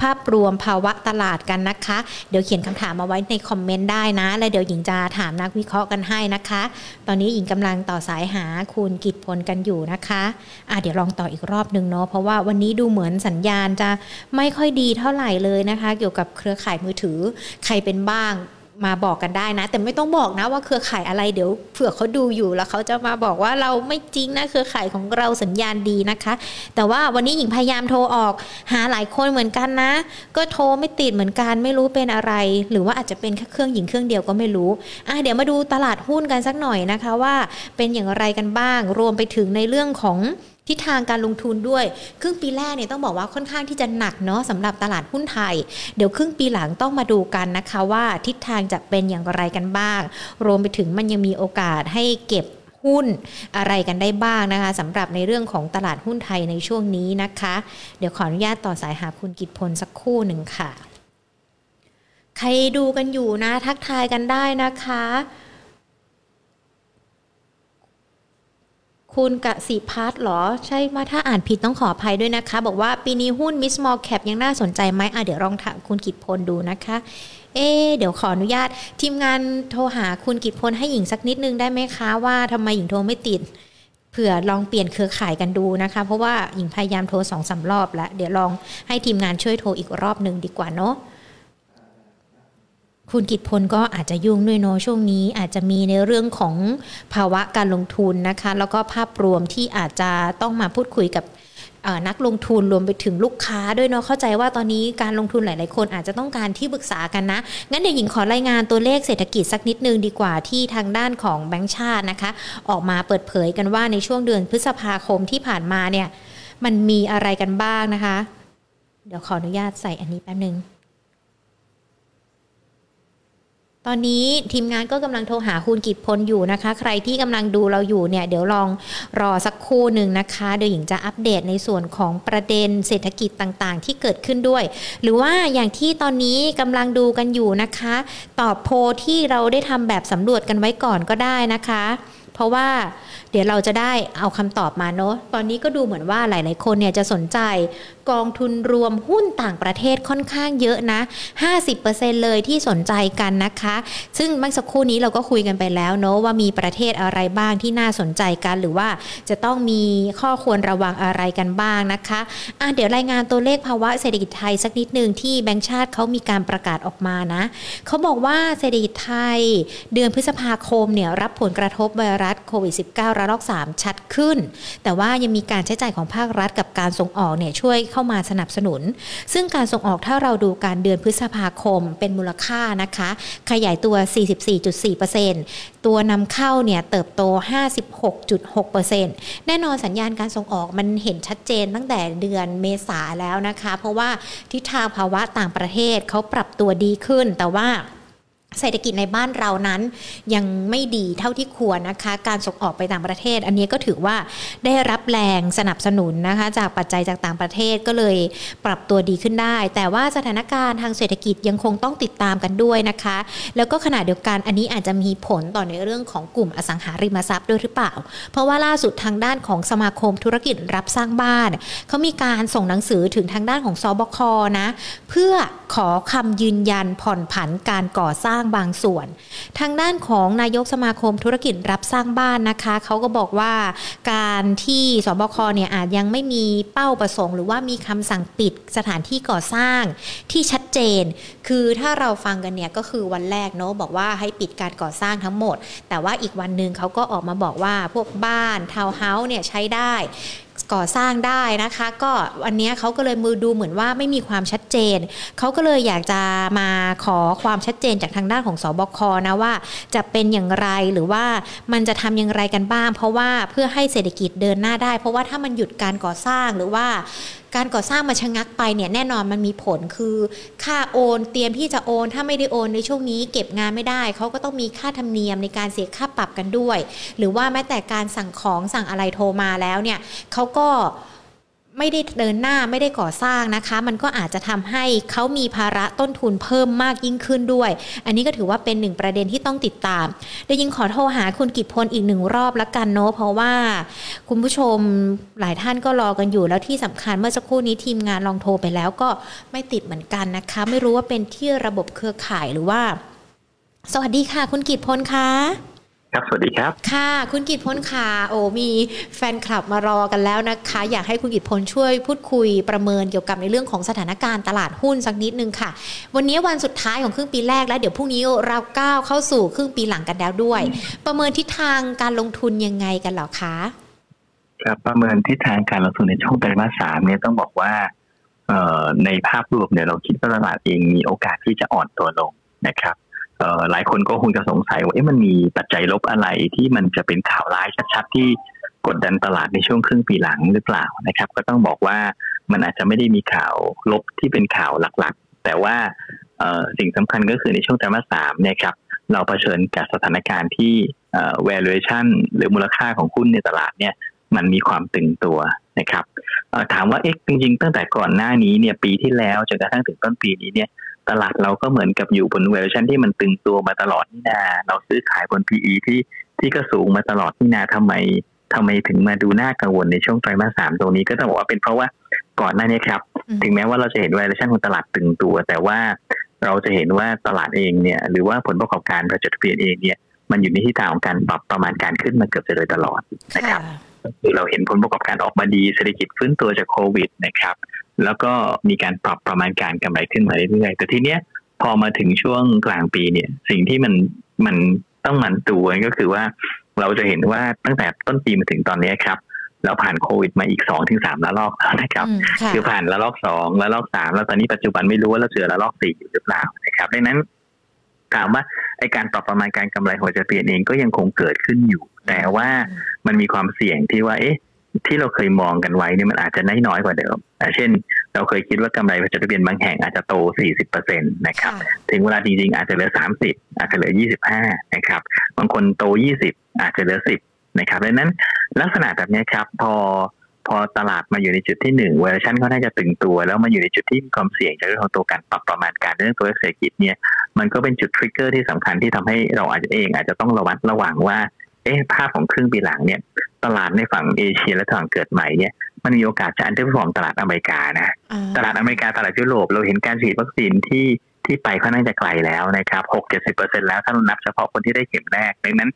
ภาพรวมภาวะตลาดกันนะคะเดี๋ยวเขียนคำถามมาไว้ในคอมเมนต์ได้นะและเดี๋ยวหญิงจะถามนักวิเคราะห์กันให้นะคะตอนนี้หญิงกำลังต่อสายหาคุณกิตพลกันอยู่นะคะอ่ะเดี๋ยวลองต่ออีกรอบนึงเนาะเพราะว่าวันนี้ดูเหมือนสัญญาณจะไม่ค่อยดีเท่าไหร่เลยนะคะเกี่ยวกับเครือข่ายมือถือใครเป็นบ้างมาบอกกันได้นะแต่ไม่ต้องบอกนะว่าเครือข่ายอะไรเดี๋ยวเผื่อเขาดูอยู่แล้วเขาจะมาบอกว่าเราไม่จริงนะเครือข่ายของเราสัญญาณดีนะคะแต่ว่าวันนี้หญิงพยายามโทรออกหาหลายคนเหมือนกันนะก็โทรไม่ติดเหมือนกันไม่รู้เป็นอะไรหรือว่าอาจจะเป็นแค่เครื่องหญิงเครื่องเดียวก็ไม่รู้อ่ะเดี๋ยวมาดูตลาดหุ้นกันสักหน่อยนะคะว่าเป็นอย่างไรกันบ้างรวมไปถึงในเรื่องของ ทิศทางการลงทุนด้วยครึ่งปีแรกเนี่ยต้องบอกว่าค่อนข้างที่จะหนักเนาะสำหรับตลาดหุ้นไทยเดี๋ยวครึ่งปีหลังต้องมาดูกันนะคะว่าทิศทางจะเป็นอย่างไรกันบ้างรวมไปถึงมันยังมีโอกาสให้เก็บหุ้นอะไรกันได้บ้างนะคะสำหรับในเรื่องของตลาดหุ้นไทยในช่วงนี้นะคะเดี๋ยวขออนุญาตต่อสายหาคุณกิตพลสักครู่หนึ่งค่ะใครดูกันอยู่นะทักทายกันได้นะคะคุณกสิพัฒน์หรอใช่ว่าถ้าอ่านผิดต้องขออภัยด้วยนะคะบอกว่าปีนี้หุ้น Miss Small Cap ยังน่าสนใจไหมอ่ะเดี๋ยวลองถามคุณกิตพลดูนะคะเอ๊เดี๋ยวขออนุญาตทีมงานโทรหาคุณกิตพลให้หญิงสักนิดนึงได้ไหมคะว่าทำไมหญิงโทรไม่ติดเผื่อลองเปลี่ยนเครือข่ายกันดูนะคะเพราะว่าหญิงพยายามโทร สองถึงสาม รอบแล้วเดี๋ยวลองให้ทีมงานช่วยโทรอีกรอบนึงดีกว่าเนาะคุณกิตพลก็อาจจะยุ่งด้วยเนาะช่วงนี้อาจจะมีในเรื่องของภาวะการลงทุนนะคะแล้วก็ภาพรวมที่อาจจะต้องมาพูดคุยกับนักลงทุนรวมไปถึงลูกค้าด้วยเนาะเข้าใจว่าตอนนี้การลงทุนหลายๆคนอาจจะต้องการที่ปรึกษากันนะงั้นเดี๋ยวหญิงขอรายงานตัวเลขเศรษฐกิจสักนิดนึงดีกว่าที่ทางด้านของแบงก์ชาตินะคะออกมาเปิดเผยกันว่าในช่วงเดือนพฤษภาคมที่ผ่านมาเนี่ยมันมีอะไรกันบ้างนะคะเดี๋ยวขออนุญาตใส่อันนี้แป๊บนึงตอนนี้ทีมงานก็กำลังโทรหาคุณกิตพลอยู่นะคะใครที่กำลังดูเราอยู่เนี่ยเดี๋ยวลองรอสักครู่หนึ่งนะคะเดี๋ยวหญิงจะอัปเดตในส่วนของประเด็นเศรษฐกิจต่างๆที่เกิดขึ้นด้วยหรือว่าอย่างที่ตอนนี้กำลังดูกันอยู่นะคะตอบโพลที่เราได้ทำแบบสำรวจกันไว้ก่อนก็ได้นะคะเพราะว่าเดี๋ยวเราจะได้เอาคำตอบมาเนาะตอนนี้ก็ดูเหมือนว่าหลายๆคนเนี่ยจะสนใจกองทุนรวมหุ้นต่างประเทศค่อนข้างเยอะนะ ห้าสิบเปอร์เซ็นต์ เลยที่สนใจกันนะคะซึ่งเมื่อสักครู่นี้เราก็คุยกันไปแล้วเนาะว่ามีประเทศอะไรบ้างที่น่าสนใจกันหรือว่าจะต้องมีข้อควรระวังอะไรกันบ้างนะคะอ่ะเดี๋ยวรายงานตัวเลขภาวะเศรษฐกิจไทยสักนิดนึงที่แบงก์ชาติเขามีการประกาศออกมานะเขาบอกว่าเศรษฐกิจไทยเดือนพฤษภาคมเนี่ยรับผลกระทบไวรัสโควิด สิบเก้า ระลอกสามชัดขึ้นแต่ว่ายังมีการใช้จ่ายของภาครัฐกับการส่งออกเนี่ยช่วยเข้ามาสนับสนุนซึ่งการส่งออกถ้าเราดูการเดือนพฤษภาคมเป็นมูลค่านะคะขยายตัว สี่สิบสี่จุดสี่เปอร์เซ็นต์ ตัวนำเข้าเนี่ยเติบโต ห้าสิบหกจุดหกเปอร์เซ็นต์ แน่นอนสัญญาณการส่งออกมันเห็นชัดเจนตั้งแต่เดือนเมษาแล้วนะคะเพราะว่าทิศทางภาวะต่างประเทศเขาปรับตัวดีขึ้นแต่ว่าเศรษฐกิจในบ้านเรานั้นยังไม่ดีเท่าที่ควรนะคะการส่งออกไปต่างประเทศอันนี้ก็ถือว่าได้รับแรงสนับสนุนนะคะจากปัจจัยจากต่างประเทศก็เลยปรับตัวดีขึ้นได้แต่ว่าสถานการณ์ทางเศรษฐกิจยังคงต้องติดตามกันด้วยนะคะแล้วก็ขณะเดียวกันอันนี้อาจจะมีผลต่อในเรื่องของกลุ่มอสังหาริมทรัพย์ด้วยหรือเปล่าเพราะว่าล่าสุดทางด้านของสมาคมธุรกิจรับสร้างบ้านเขามีการส่งหนังสือถึงทางด้านของสบค.นะเพื่อขอคำยืนยันผ่อนผันการก่อสร้างบางส่วนทางด้านของนายกสมาคมธุรกิจรับสร้างบ้านนะคะเขาก็บอกว่าการที่สบคเนี่ยอาจยังไม่มีเป้าประสงค์หรือว่ามีคำสั่งปิดสถานที่ก่อสร้างที่ชัดเจนคือถ้าเราฟังกันเนี่ยก็คือวันแรกเนาะบอกว่าให้ปิดการก่อสร้างทั้งหมดแต่ว่าอีกวันนึงเขาก็ออกมาบอกว่าพวกบ้านทาวน์เฮ้าส์เนี่ยใช้ได้ก่อสร้างได้นะคะก็วันนี้เขาก็เลยมือดูเหมือนว่าไม่มีความชัดเจนเขาก็เลยอยากจะมาขอความชัดเจนจากทางด้านของสบคนะว่าจะเป็นอย่างไรหรือว่ามันจะทำอย่างไรกันบ้างเพราะว่าเพื่อให้เศรษฐกิจเดินหน้าได้เพราะว่าถ้ามันหยุดการก่อสร้างหรือว่าการก่อสร้างมาชะงักไปเนี่ยแน่นอนมันมีผลคือค่าโอนเตรียมที่จะโอนถ้าไม่ได้โอนในช่วงนี้เก็บงานไม่ได้เขาก็ต้องมีค่าธรรมเนียมในการเสียค่าปรับกันด้วยหรือว่าแม้แต่การสั่งของสั่งอะไรโทรมาแล้วเนี่ยเขาก็ไม่ได้เดินหน้าไม่ได้ก่อสร้างนะคะมันก็อาจจะทำให้เขามีภาระต้นทุนเพิ่มมากยิ่งขึ้นด้วยอันนี้ก็ถือว่าเป็นหนึ่งประเด็นที่ต้องติดตามเดี๋ยวยิงขอโทรหาคุณกิตพลอีกหนึ่งรอบละกันเนาะเพราะว่าคุณผู้ชมหลายท่านก็รอกันอยู่แล้วที่สำคัญเมื่อสักครู่นี้ทีมงานลองโทรไปแล้วก็ไม่ติดเหมือนกันนะคะไม่รู้ว่าเป็นที่ระบบเครือข่ายหรือว่าสวัสดีค่ะคุณกิตพลคะครับสวัสดีครับค่ะคุณกิตพลค่ะโอ้มีแฟนคลับมารอกันแล้วนะคะอยากให้คุณกิตพลช่วยพูดคุยประเมินเกี่ยวกับในเรื่องของสถานการณ์ตลาดหุ้นสักนิดนึงค่ะวันนี้วันสุดท้ายของครึ่งปีแรกแล้วเดี๋ยวพรุ่งนี้เราก้าวเข้าสู่ครึ่งปีหลังกันแล้วด้วยประเมินทิศทางการลงทุนยังไงกันหรอคะครับประเมินทิศทางการลงทุนในช่วงไตรมาสสามเนี่ยต้องบอกว่าเอ่อในภาพรวมเนี่ยเราคิดว่าตลาดเองมีโอกาสที่จะอ่อนตัวลงนะครับหลายคนก็คงจะสงสัยว่าเอ๊ะมันมีปัจจัยลบอะไรที่มันจะเป็นข่าวร้ายชัดๆที่ กดดันตลาดในช่วงครึ่งปีหลังหรือเปล่านะครับก็ต้องบอกว่ามันอาจจะไม่ได้มีข่าวลบที่เป็นข่าวหลักๆแต่ว่าสิ่งสำคัญก็คือในช่วงไตรมาสสามเนี่ยครับเราเผชิญกับสถานการณ์ที่ valuation หรือมูลค่าของหุ้นในตลาดเนี่ยมันมีความตึงตัวนะครับถามว่าเอ๊ะจริงๆตั้งแต่ก่อนหน้านี้เนี่ยปีที่แล้วจนกระทั่งถึงต้นปีนี้เนี่ยตลาดเราก็เหมือนกับอยู่บน valuation ที่มันตึงตัวมาตลอดนี่นาเราซื้อขายบน พี อี ที่ที่ก็สูงมาตลอดนี่นาทำไมทำไมถึงมาดูน่ากังวลในช่วงไตรมาสสามตรงนี้ก็ต้องบอกว่าเป็นเพราะว่าก่อนหน้านี้ครับถึงแม้ว่าเราจะเห็น valuation ของตลาดตึงตัวแต่ว่าเราจะเห็นว่าตลาดเองเนี่ยหรือว่าผลประกอบการประจดทะเบียนเองเนี่ยมันอยู่ในทิศทางของการปรับประมาณการขึ้นมาเกือบจะโดยตลอดนะครับคือเราเห็นผลประกอบการออกมาดีเศรษฐกิจฟื้นตัวจากโควิดนะครับแล้วก็มีการปรับประมาณการกำไรขึ้นมาเรื่อยๆแต่ทีเนี้ยพอมาถึงช่วงกลางปีเนี่ยสิ่งที่มันมันต้องมันตัวก็คือว่าเราจะเห็นว่าตั้งแต่ต้นปีมาถึงตอนนี้ครับเราผ่านโควิดมาอีก สองถึงสาม ระลอกแล้วนะครับคือผ่านระลอกสองระลอกสามแล้วตอนนี้ปัจจุบันไม่รู้ว่าเราเจอระลอกสี่อยู่หรือเปล่านะครับดังนั้นถามว่าไอ้การปรับประมาณการกำไรของจะเปลี่ยนเองก็ยังคงเกิดขึ้นอยู่แต่ว่ามันมีความเสี่ยงที่ว่าเอ๊ะที่เราเคยมองกันไว้เนี่ยมันอาจจะน้อยๆกว่าเดิมเช่นเราเคยคิดว่ากำไรประจดทะเบียนบางแห่งอาจจะโต สี่สิบเปอร์เซ็นต์ นะครับถึงเวลาจริงๆอาจจะเหลือสามสิบอาจจะเหลือยี่สิบห้านะครับบางคนโตยี่สิบอาจจะเหลือสิบนะครับดังนั้นลักษณะแบบนี้ครับพอพอตลาดมาอยู่ในจุดที่หนึ่ง valuation ก็น่าจะตึงตัวแล้วมาอยู่ในจุดที่มีความเสี่ยงจากเรื่องของตัวการปรับประมาณการเรื่องตัวเศรษฐกิจเนี่ยมันก็เป็นจุดทริกเกอร์ที่สำคัญที่ทำให้เราอาจจะเองอาจจะต้องระวัดระวังว่าเอ๊ะภาพของครึ่งปีหลังเนี่ยตลาดในฝั่งเอเชียและฝั่งเกิดใหม่เนี่ยมันมีโอกาสจะอันเดอร์เพอร์ฟอร์มตลาดอเมริกานะตลาดอเมริกาตลาดยุโรปเราเห็นการฉีดวัคซีนที่ที่ไปค่อนข้างจะไกลแล้วนะครับ หกถึงเจ็ดสิบเปอร์เซ็นต์ แล้วถ้าเรานับเฉพาะคนที่ได้เข็มแรกดังนั้น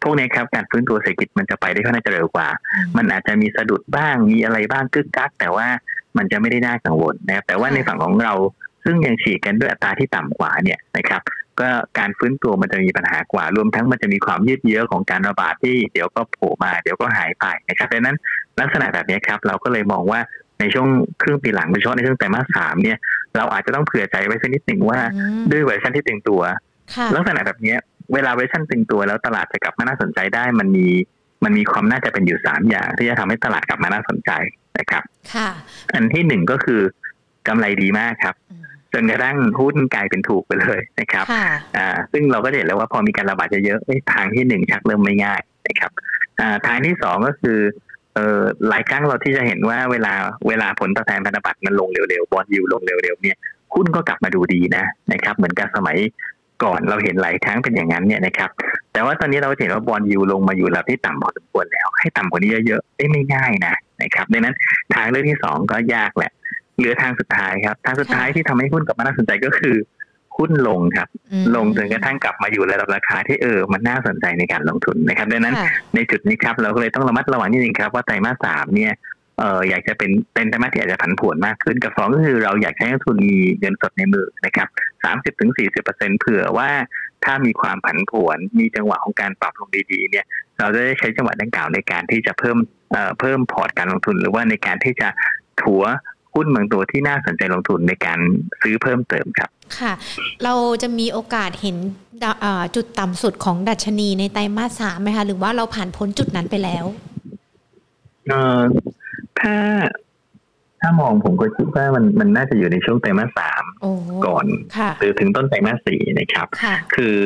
พวกนี้ครับการฟื้นตัวเศรษฐกิจมันจะไปได้ค่อนข้างจะเร็วกว่ามันอาจจะมีสะดุดบ้างมีอะไรบ้างกึกกักแต่ว่ามันจะไม่ได้น่ากังวลนะครับแต่ว่าในฝั่งของเราซึ่งยังฉีดกันด้วยอัตราที่ต่ำกว่าเนี่ยนะครับก็การฟื้นตัวมันจะมีปัญหากว่ารวมทั้งมันจะมีความยืดเยื้อของการระบาดที่เดี๋ยวก็โผล่มาเดี๋ยวก็หายไปนะครับดังนั้นลักษณะแบบนี้ครับเราก็เลยมองว่าในช่วงครึ่งปีหลังโดยเฉพาะในช่วงไตรมาสสามเนี่ยเราอาจจะต้องเผื่อใจไว้สักนิดนึงว่าด้วยเวอร์ชันที่ตึงตัวลักษณะแบบนี้เวลาเวอร์ชันตึงตัวแล้วตลาดจะกลับมาน่าสนใจได้มันมีมันมีความน่าจะเป็นอยู่สามอย่างที่จะทำให้ตลาดกลับมาน่าสนใจนะครับค่ะอันที่หนึ่งก็คือกำไรดีมากครับจนกระทั่งหุ้นกลายเป็นถูกไปเลยนะครับอ่าซึ่งเราก็เห็นแล้วว่าพอมีการระบาดเยอะๆทางที่หนึ่งชักเริ่มไม่ง่ายนะครับอ่าทางที่สองก็คือเอ่อหลายครั้งเราที่จะเห็นว่าเวลาเวลาผลตอบแทนพันธบัตรมันลงเร็วๆบอนด์ยิลด์ลงเร็วๆเนี่ยหุ้นก็กลับมาดูดีนะนะครับเหมือนกับสมัยก่อนเราเห็นหลายครั้งเป็นอย่างนั้นเนี่ยนะครับแต่ว่าตอนนี้เราเห็นว่าบอนด์ยิลด์ลงมาอยู่ระดับที่ต่ำพอสมควรแล้วให้ต่ำกว่านี้เยอะๆเอ้ยไม่ง่ายนะนะครับดังนั้นทางเลือกที่สองก็ยากแหละเหลือทางสุดท้ายครับทางสุดท้ายที่ทำให้หุ้นกลับมาน่าสนใจก็คือหุ้นลงครับลงจนกระทั่งกลับมาอยู่ระดับราคาที่เออมันน่าสนใจในการลงทุนนะครับดังนั้นในจุดนี้ครับเราก็เลยต้องระมัดระวังนิดนึงครับว่าไตรมาสสามเนี่ยเอออยากจะเป็นเป็นไตรมาสที่อาจจะผันผวนมากขึ้นกับสองก็คือเราอยากให้นักทุนมีเงินสดในมือนะครับ สามสิบถึงสี่สิบเปอร์เซ็นต์ เผื่อว่าถ้ามีความผันผวนมีจังหวะของการปรับลงดีๆเนี่ยเราจะได้ใช้จังหวะดังกล่าวในการที่จะเพิ่มเอ่อเพิ่มพอร์ตการลงทุนหรือว่าในการที่จะถัวหุ้นบางตัวที่น่าสนใจลงทุนในการซื้อเพิ่มเติมครับค่ะเราจะมีโอกาสเห็นจุดต่ำสุดของดัชนีในไตรมาสสามไหมคะหรือว่าเราผ่านพ้นจุดนั้นไปแล้วเอ่อถ้าถ้ามองผมก็คิดว่ามันมันน่าจะอยู่ในช่วงไตรมาสสามก่อนหรือถึงต้นไตรมาสสี่นะครับคื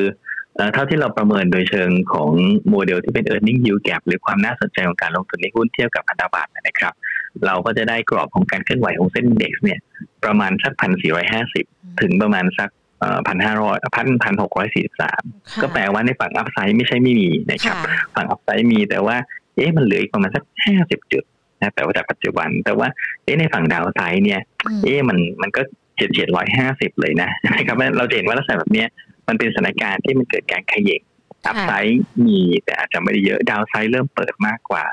อเท่าที่เราประเมินโดยเชิงของโมเดลที่เป็น earning yield gap หรือความน่าสนใจของการลงทุนในหุ้นเทียบกับพันธบัตรนะครับเราก็จะได้กรอบของการเคลื่อนไหวของเส้น index เนี่ยประมาณสัก หนึ่งพันสี่ร้อยห้าสิบ ถึงประมาณสัก หนึ่งพันห้าร้อย หนึ่งพันหกร้อยสี่สิบสาม ก็แปลว่าในฝั่ง upside ไม่ใช่ไม่มีนะครับฝั่ง upside มีแต่ว่าเอ๊ะมันเหลืออีกประมาณสักห้าสิบจุดนะแปลว่าจากปัจจุบันแต่ว่าเอ๊ะในฝั่ง downside เนี่ยเอ๊ะมันมันก็เฉียดเฉียดหนึ่งร้อยห้าสิบเลยนะนะครับเราจะเห็นว่าลักษณะแบบเนี้ยมันเป็นสถานการณ์ที่มันเกิดการขยิบอัพไซด์มีแต่อาจจะไม่ได้เยอะดาวไซด์เริ่มเปิดมากกว่า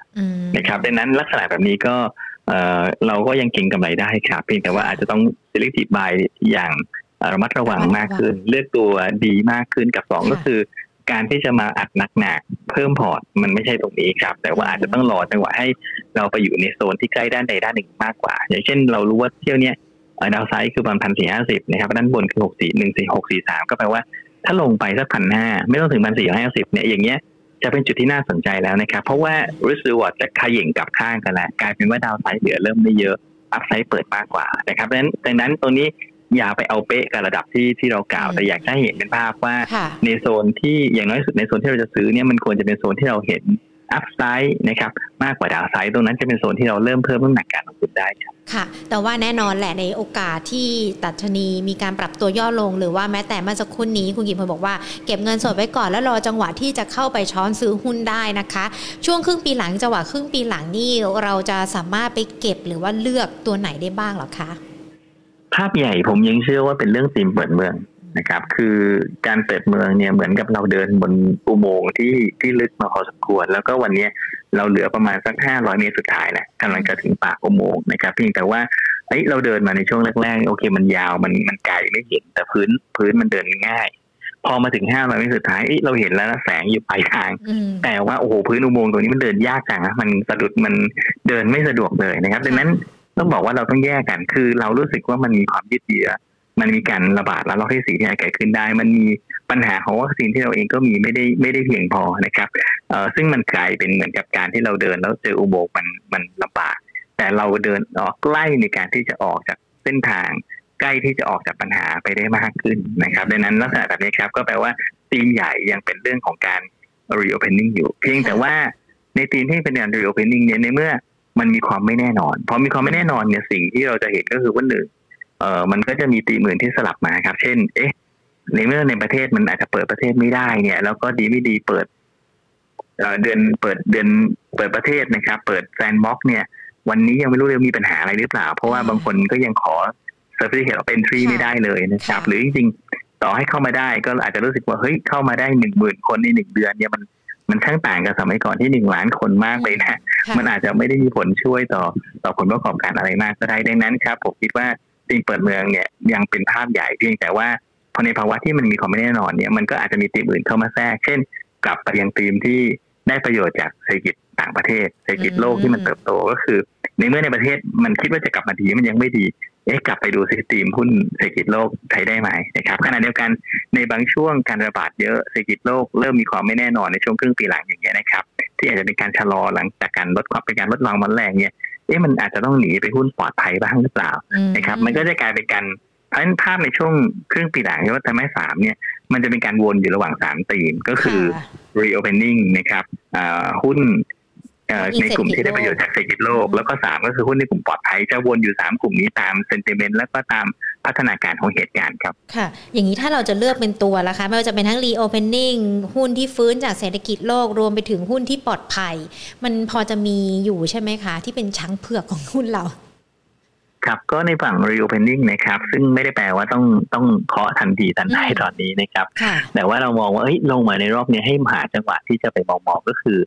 นะครับดังนั้นลักษณะแบบนี้ก็เอ่อเราก็ยังเก็งกำไรได้ครับเพียงแต่ว่าอาจจะต้อง selective buy อย่างระมัดระวังมากขึ้นเลือกตัวดีมากขึ้นกับสองก็คือการที่จะมาอัดหนักๆเพิ่มพอร์ตมันไม่ใช่ตรงนี้ครับแต่ว่าอาจจะต้องรอจังหวะให้เราไปอยู่ในโซนที่ใกล้ด้านใดด้านหนึ่งมากกว่าอย่างเช่นเรารู้ว่าเที่ยวเนี้ยดาวไซด์คือประมาณ หนึ่งพันสี่ร้อยห้าสิบ นะครับด้านบนคือหกสิบสี่ หนึ่งพันสี่ร้อยหกสิบสามก็แปลว่าถ้าลงไปสัก หนึ่งพันห้าร้อย ไม่ต้องถึง หนึ่งพันสี่ร้อยห้าสิบ เนี่ยอย่างเงี้ย จะเป็นจุดที่น่าสนใจแล้วนะครับเพราะว่า risk reward จะขย่งกลับข้างกันแล้วกลายเป็นว่าดาวไซด์เหลือเริ่มไม่เยอะอัพไซด์เปิดมากกว่านะครับดังนั้นดังนั้นตัวนี้อย่าไปเอาเป๊ะกับระดับที่ที่เรากล่าวแต่อยากให้เห็นเป็นภาพว่าในโซนที่อย่างน้อยสุดในโซนที่เราจะซื้อเนี่ยมันควรจะเป็นโซนที่เราเห็นอัพไซด์นะครับมากกว่าดาวไซด์ตรงนั้นจะเป็นโซนที่เราเริ่มเพิ่มน้ำหนักการลงทุนได้ค่ะแต่ว่าแน่นอนแหละในโอกาสที่ดัชนีมีการปรับตัวย่อลงหรือว่าแม้แต่เมื่อสักครู่นี้คุณกิมพลบอกว่าเก็บเงินสดไว้ก่อนแล้วรอจังหวะที่จะเข้าไปช้อนซื้อหุ้นได้นะคะช่วงครึ่งปีหลังจังหวะครึ่งปีหลังนี่เราจะสามารถไปเก็บหรือว่าเลือกตัวไหนได้บ้างหรอคะภาพใหญ่ผมยังเชื่อว่าเป็นเรื่องธีมเปิดเมืองนะครับคือการเปิดเมืองเนี่ยเหมือนกับเราเดินบนอุโมงค์ที่ที่ลึกมาพอสมควรแล้วก็วันนี้เราเหลือประมาณสักห้าร้อยเมตรสุดท้ายแหละกำลังจะถึงปากอุโมงค์นะครับเพียงแต่ว่าเอ้ยเราเดินมาในช่วงแรกๆโอเคมันยาวมันมันไกลไม่เห็นแต่พื้นพื้นมันเดินง่ายพอมาถึงห้าร้อยเมตรสุดท้ายเอ้ยเราเห็นแล้วนะแสงอยู่ปลายทางแต่ว่าโอ้โหพื้นอุโมงค์ตรงนี้มันเดินยากจังนะมันสะดุดมันเดินไม่สะดวกเลยนะครับดังนั้นต้องบอกว่าเราต้องแยกกันคือเรารู้สึกว่ามันมีความยืดเยื้อมันมีการระบาดระลอกที่สี่ที่อาจเกิดขึ้นได้มันมีปัญหาของวัคซีนที่เราเองก็มีไม่ได้ไม่ได้เพียงพอนะครับเอ่อซึ่งมันกลายเป็นเหมือนกับการที่เราเดินแล้วเจออุโมงค์มันมันลำบากแต่เราเดินออกใกล้ในการที่จะออกจากเส้นทางใกล้ที่จะออกจากปัญหาไปได้มากขึ้นนะครับดังนั้นลักษณะแบบนี้ครับก็แปลว่าธีมใหญ่ยังเป็นเรื่องของการ reopening อยู่เพียงแต่ว่าในธีมที่เป็นการ reopening เนี่ยในเมื่อมันมีความไม่แน่นอนพอมีความไม่แน่นอนเนี่ยสิ่งที่เราจะเห็นก็คือว่าหนึ่งเอ่อมันก็จะมีตีหมื่นที่สลับมาครับเช่นเอ๊ะในเมื่อในประเทศมันอาจจะเปิดประเทศไม่ได้เนี่ยแล้วก็ดีไม่ดีเปิดเอ่อเดือนเปิดเดือนเปิดประเทศนะครับเปิดแซนด์บ็อกซ์เนี่ยวันนี้ยังไม่รู้เลยมีปัญหาอะไรหรือเปล่าเพราะว่าบางคนก็ยังขอเซอร์ติฟิเคทออฟเอนทรีไม่ได้เลยนะครับหรือจริงๆต่อให้เข้ามาได้ก็อาจจะรู้สึกว่าเฮ้ยเข้ามาได้ หนึ่งหมื่น คนในหนึ่งเดือนเนี่ยมันมันช่างต่างกับสมัยก่อนที่หนึ่งล้านคนมากเลยนะมันอาจจะไม่ได้มีผลช่วยต่อต่อผลประกอบการอะไรมากก็ได้ดังนั้นครับผมคิดว่าธีมเปิดเมืองเนี่ยยังเป็นภาพใหญ่เพียงแต่ว่าพอในภาวะที่มันมีความไม่แน่นอนเนี่ยมันก็อาจจะมีธีมอื่นเข้ามาแทรกเช่นกลับไปยังธีมที่ได้ประโยชน์จากเศรษฐกิจต่างประเทศเศรษฐกิจโลกที่มันเติบโตก็คือในเมื่อในประเทศมันคิดว่าจะกลับมาดีมันยังไม่ดีเอ๊ะกลับไปดูเศรษฐกิจหุ้นเศรษฐกิจโลกไทยได้ไหมนะครับขณะเดียวกันในบางช่วงการระบาดเยอะเศรษฐกิจโลกเริ่มมีความไม่แน่นอนในช่วงครึ่งปีหลังอย่างเงี้ยนะครับที่อาจจะเป็นการชะลอหลังจากการลดความเป็นการลดลงมันแรงเนี่ยเอ๊ะมันอาจจะต้องหนีไปหุ้นปลอดภัยบ้างหรือเปล่านะครับมันก็จะกลายเป็นการเพราะฉะนั้นภาพในช่วงครึ่งปีหลังที่ว่าไตรมาสสามเนี่ยมันจะเป็นการวนอยู่ระหว่างสามธีมก็คือ reopening นะครับหุ้นในกลุ่มที่ได้ประโยชน์จากเศรษฐกิจโลกแล้วก็สามก็คือหุ้นในกลุ่มปลอดภัยจะวนอยู่สามกลุ่มนี้ตามเซนติเมนต์แล้วก็ตามพัฒนาการของเหตุการณ์ครับค่ะอย่างนี้ถ้าเราจะเลือกเป็นตัวละคะไม่ว่าจะเป็นทั้ง reopening หุ้นที่ฟื้นจากเศรษฐกิจโลกรวมไปถึงหุ้นที่ปลอดภัยมันพอจะมีอยู่ใช่ไหมคะที่เป็นช้างเผือกของหุ้นเราครับก็ในฝั่ง reopening นะครับซึ่งไม่ได้แปลว่าต้องต้องเคาะทันทีทันใดตอนนี้นะครับแต่ว่าเรามองว่าเอ้ยลงมาในรอบนี้ให้หาจังหวะที่จะไปมองๆก็คือ